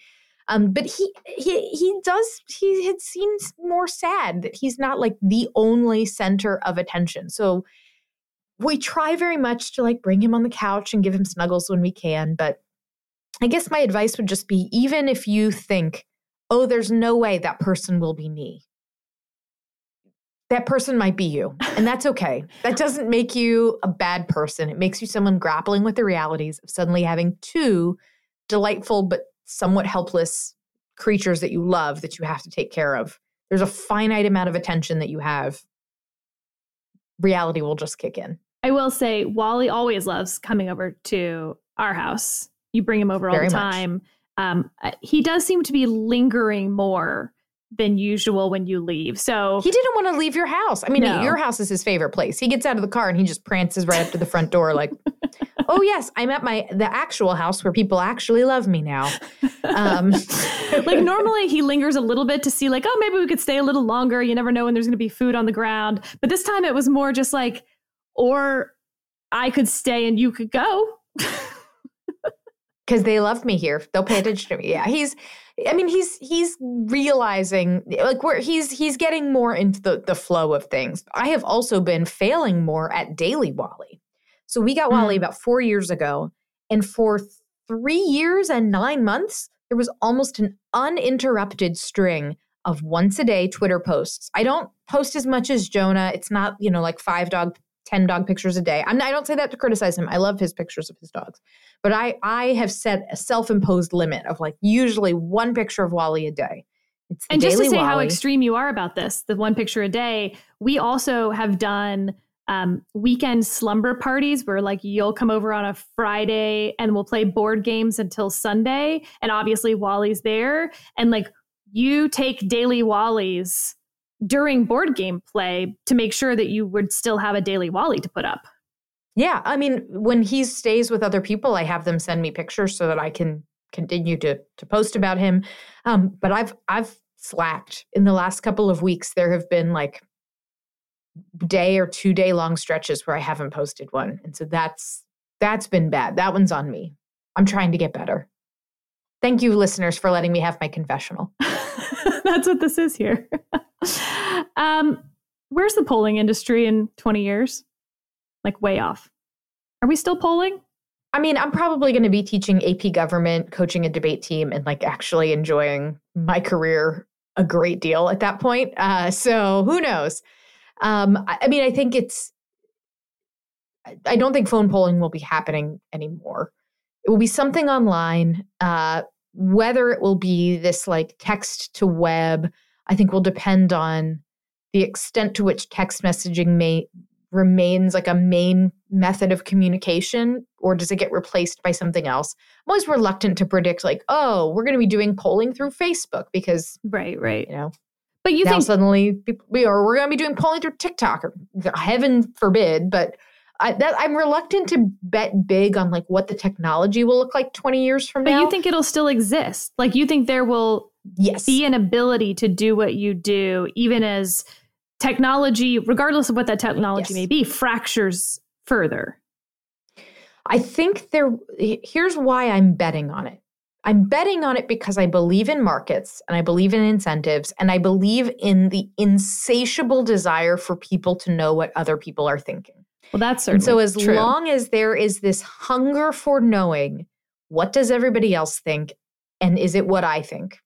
Um, but he he he does he had seems more sad that he's not like the only center of attention. So we try very much to like bring him on the couch and give him snuggles when we can, but I guess my advice would just be, even if you think, oh, there's no way that person will be me, that person might be you. And that's okay. That doesn't make you a bad person. It makes you someone grappling with the realities of suddenly having two delightful but somewhat helpless creatures that you love that you have to take care of. There's a finite amount of attention that you have. Reality will just kick in. I will say, Wally always loves coming over to our house. You bring him over all the time. Um, he does seem to be lingering more than usual when you leave. So he didn't want to leave your house. I mean, no. Your house is his favorite place. He gets out of the car and he just prances right up to the front door like, oh, yes, I'm at my the actual house where people actually love me now. Um, like normally he lingers a little bit to see like, oh, maybe we could stay a little longer. You never know when there's going to be food on the ground. But this time it was more just like, or I could stay and you could go. Because they love me here. They'll pay attention to me. Yeah, he's, I mean, he's he's realizing, like, where he's he's getting more into the, the flow of things. I have also been failing more at daily Wally. So we got mm-hmm. Wally about four years ago. And for three years and nine months, there was almost an uninterrupted string of once a day Twitter posts. I don't post as much as Jonah. It's not, you know, like five dog ten dog pictures a day. I'm not, I don't say that to criticize him. I love his pictures of his dogs. But I I have set a self-imposed limit of like usually one picture of Wally a day. It's the and just to say Wally. How extreme you are about this, the one picture a day, we also have done um, weekend slumber parties where like you'll come over on a Friday and we'll play board games until Sunday. And obviously Wally's there. And like you take daily Wally's during board game play to make sure that you would still have a daily Wally to put up. Yeah. I mean, when he stays with other people, I have them send me pictures so that I can continue to to post about him. Um, but I've, I've slacked in the last couple of weeks. There have been like day or two day long stretches where I haven't posted one. And so that's, that's been bad. That one's on me. I'm trying to get better. Thank you, listeners, for letting me have my confessional. That's what this is here. um, where's the polling industry in twenty years? Like way off. Are we still polling? I mean, I'm probably going to be teaching A P government, coaching a debate team, and like actually enjoying my career a great deal at that point. Uh, so who knows? Um, I, I mean, I think it's, I don't think phone polling will be happening anymore. It will be something online. Uh, whether it will be this like text to web, I think will depend on the extent to which text messaging may remains like a main method of communication, or does it get replaced by something else? I'm always reluctant to predict like, oh, we're going to be doing polling through Facebook because right, right, you know. But you now think suddenly we are we're going to be doing polling through TikTok, or heaven forbid, but. I, that, I'm reluctant to bet big on like what the technology will look like twenty years from now. But you think it'll still exist? Like you think there will yes. the inability to do what you do, even as technology, regardless of what that technology yes. may be, fractures further. I think there, here's why I'm betting on it. I'm betting on it because I believe in markets and I believe in incentives and I believe in the insatiable desire for people to know what other people are thinking. Well, that's certainly true. And so as true. long as there is this hunger for knowing what does everybody else think and is it what I think?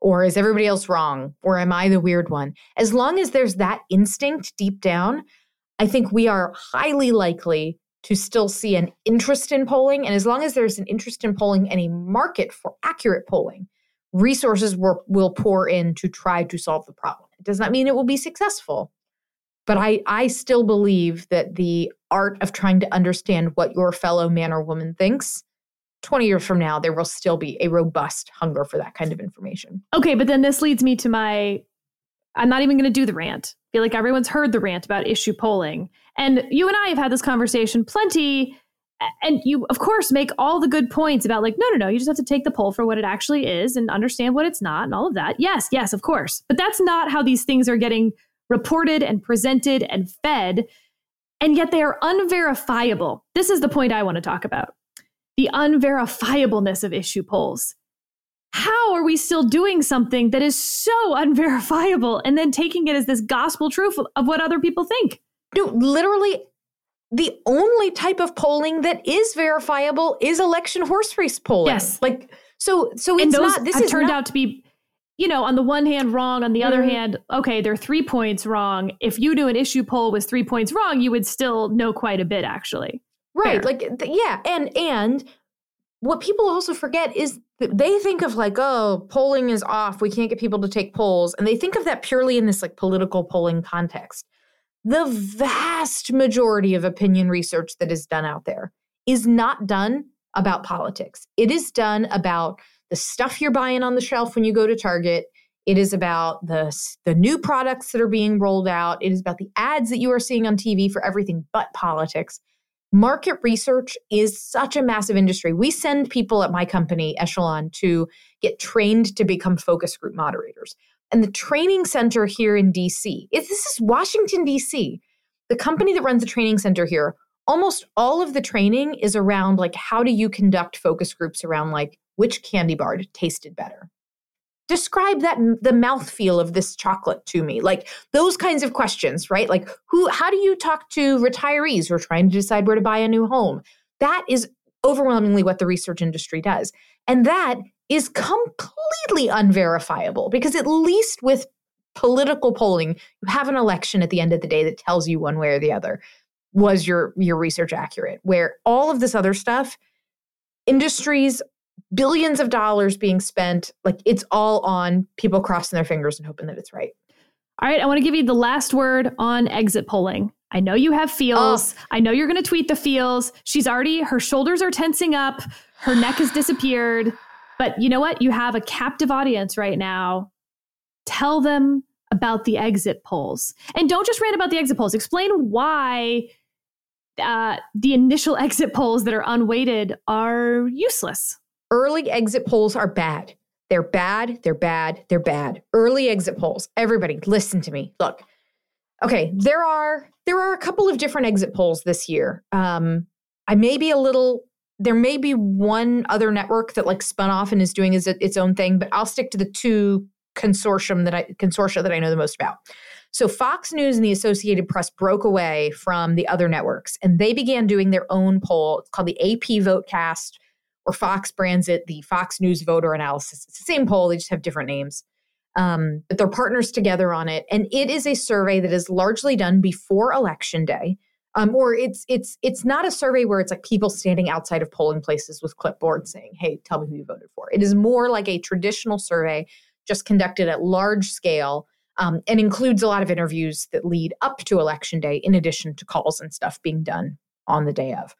Or is everybody else wrong? Or am I the weird one? As long as there's that instinct deep down, I think we are highly likely to still see an interest in polling. And as long as there's an interest in polling and a market for accurate polling, resources will, will pour in to try to solve the problem. It does not mean it will be successful. But I, I still believe that the art of trying to understand what your fellow man or woman thinks, twenty years from now, there will still be a robust hunger for that kind of information. Okay, but then this leads me to my, I'm not even going to do the rant. I feel like everyone's heard the rant about issue polling. And you and I have had this conversation plenty. And you, of course, make all the good points about like, no, no, no, you just have to take the poll for what it actually is and understand what it's not and all of that. Yes, yes, of course. But that's not how these things are getting reported and presented and fed. And yet they are unverifiable. This is the point I want to talk about. The unverifiableness of issue polls. How are we still doing something that is so unverifiable and then taking it as this gospel truth of what other people think? No, literally, the only type of polling that is verifiable is election horse race polling. Yes. Like, so, so it's those not, this have is turned not- out to be, you know, on the one hand wrong, on the other mm-hmm. hand, okay, they're three points wrong. If you do an issue poll was three points wrong, you would still know quite a bit, actually. Right. Fair. Like, th- yeah. And, and what people also forget is th- they think of like, oh, polling is off. We can't get people to take polls. And they think of that purely in this like political polling context. The vast majority of opinion research that is done out there is not done about politics. It is done about the stuff you're buying on the shelf when you go to Target. It is about the, the new products that are being rolled out. It is about the ads that you are seeing on T V for everything but politics. Market research is such a massive industry. We send people at my company, Echelon, to get trained to become focus group moderators. And the training center here in D C, if this is Washington, D C, the company that runs the training center here, almost all of the training is around like, how do you conduct focus groups around like, which candy bar tasted better? Describe that, the mouthfeel of this chocolate to me, like those kinds of questions, right? Like who, how do you talk to retirees who are trying to decide where to buy a new home? That is overwhelmingly what the research industry does. And that is completely unverifiable because at least with political polling, you have an election at the end of the day that tells you one way or the other, was your, your research accurate? Where all of this other stuff, industries, billions of dollars being spent, like it's all on people crossing their fingers and hoping that it's right. All right. I want to give you the last word on exit polling. I know you have feels. Oh. I know you're going to tweet the feels. She's already, her shoulders are tensing up. Her neck has disappeared. But you know what? You have a captive audience right now. Tell them about the exit polls. And don't just rant about the exit polls. Explain why uh, the initial exit polls that are unweighted are useless. Early exit polls are bad. They're bad. They're bad. They're bad. Early exit polls. Everybody, listen to me. Look, okay, there are there are a couple of different exit polls this year. Um, I may be a little. There may be one other network that like spun off and is doing its, its own thing, but I'll stick to the two consortium that I consortia that I know the most about. So Fox News and the Associated Press broke away from the other networks, and they began doing their own poll. It's called the A P VoteCast. Or Fox brands it, the Fox News Voter Analysis. It's the same poll, they just have different names. Um, but they're partners together on it. And it is a survey that is largely done before Election Day. Um, or it's it's it's not a survey where it's like people standing outside of polling places with clipboards saying, hey, tell me who you voted for. It is more like a traditional survey just conducted at large scale um, and includes a lot of interviews that lead up to Election Day in addition to calls and stuff being done on the day of.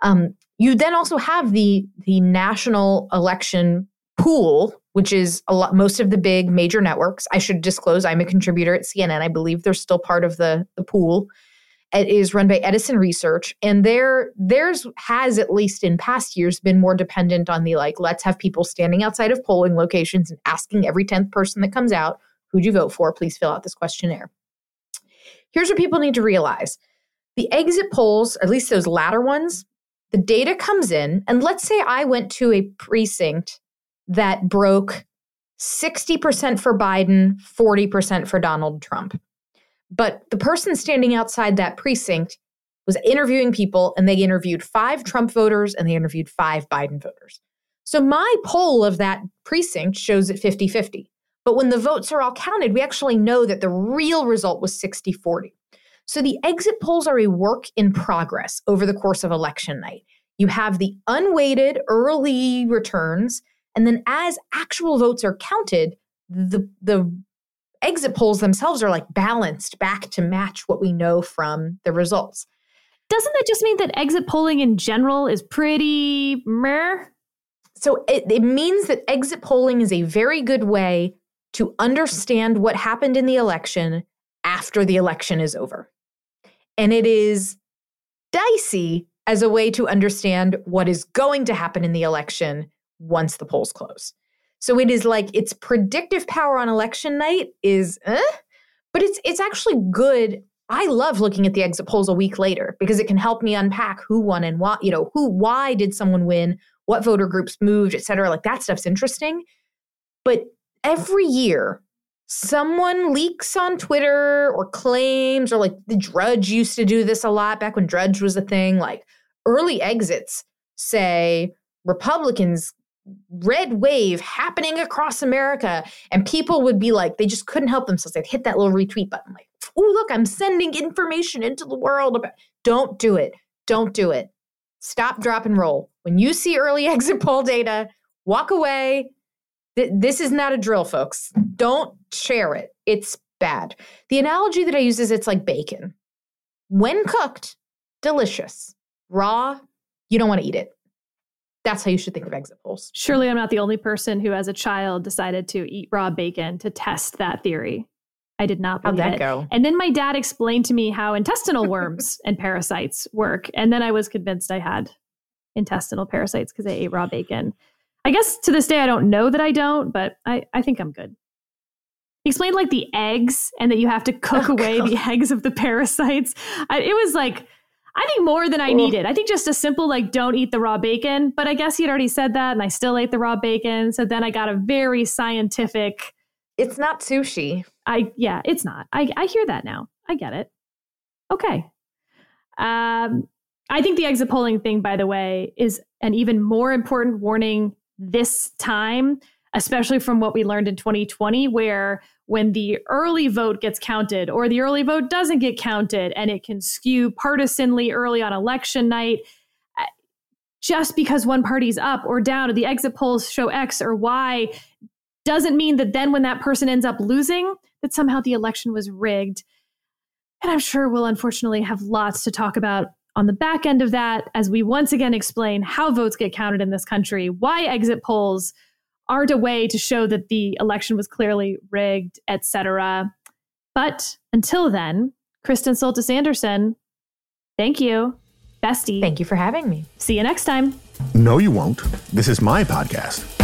Um, you then also have the the national election pool, which is a lot, most of the big major networks. I should disclose I'm a contributor at C N N. I believe they're still part of the, the pool. It is run by Edison Research, and their theirs has, at least in past years, been more dependent on the, like, let's have people standing outside of polling locations and asking every tenth person that comes out, who'd you vote for? Please fill out this questionnaire. Here's what people need to realize. The exit polls, at least those latter ones, the data comes in, and let's say I went to a precinct that broke sixty percent for Biden, forty percent for Donald Trump. But the person standing outside that precinct was interviewing people, and they interviewed five Trump voters and they interviewed five Biden voters. So my poll of that precinct shows it fifty-fifty. But when the votes are all counted, we actually know that the real result was sixty forty. So the exit polls are a work in progress over the course of election night. You have the unweighted early returns, and then as actual votes are counted, the the exit polls themselves are, like, balanced back to match what we know from the results. Doesn't that just mean that exit polling in general is pretty meh? So it, it means that exit polling is a very good way to understand what happened in the election after the election is over. And it is dicey as a way to understand what is going to happen in the election once the polls close. So it is like its predictive power on election night is, eh? But it's it's actually good. I love looking at the exit polls a week later because it can help me unpack who won and why, you know, who, why did someone win, what voter groups moved, et cetera. Like, that stuff's interesting. But every year, someone leaks on Twitter or claims, or, like, the Drudge used to do this a lot back when Drudge was a thing. Like, early exits say Republicans, red wave happening across America. And people would be like, they just couldn't help themselves. They'd hit that little retweet button. Like, oh, look, I'm sending information into the world about. Don't do it. Don't do it. Stop, drop, and roll. When you see early exit poll data, walk away. Th- this is not a drill, folks. Don't share it. It's bad. The analogy that I use is it's like bacon. When cooked, delicious. Raw, you don't want to eat it. That's how you should think of exit polls. Surely I'm not the only person who, as a child, decided to eat raw bacon to test that theory. I did not believe it. How'd that go? And then my dad explained to me how intestinal worms and parasites work. And then I was convinced I had intestinal parasites because I ate raw bacon. I guess to this day, I don't know that I don't, but I, I think I'm good. He explained, like, the eggs and that you have to cook oh, away God. the eggs of the parasites. I, it was like... I think more than I needed. I think just a simple, like, don't eat the raw bacon. But I guess he had already said that, and I still ate the raw bacon. So then I got a very scientific. It's not sushi. I yeah, it's not. I, I hear that now. I get it. Okay. Um, I think the exit polling thing, by the way, is an even more important warning this time, especially from what we learned in twenty twenty, where when the early vote gets counted or the early vote doesn't get counted and it can skew partisanly early on election night, just because one party's up or down or the exit polls show X or Y doesn't mean that then when that person ends up losing, that somehow the election was rigged. And I'm sure we'll unfortunately have lots to talk about on the back end of that as we once again explain how votes get counted in this country, why exit polls aren't a way to show that the election was clearly rigged, et cetera. But until then, Kristen Soltis Anderson, thank you. Bestie. Thank you for having me. See you next time. No, you won't. This is my podcast.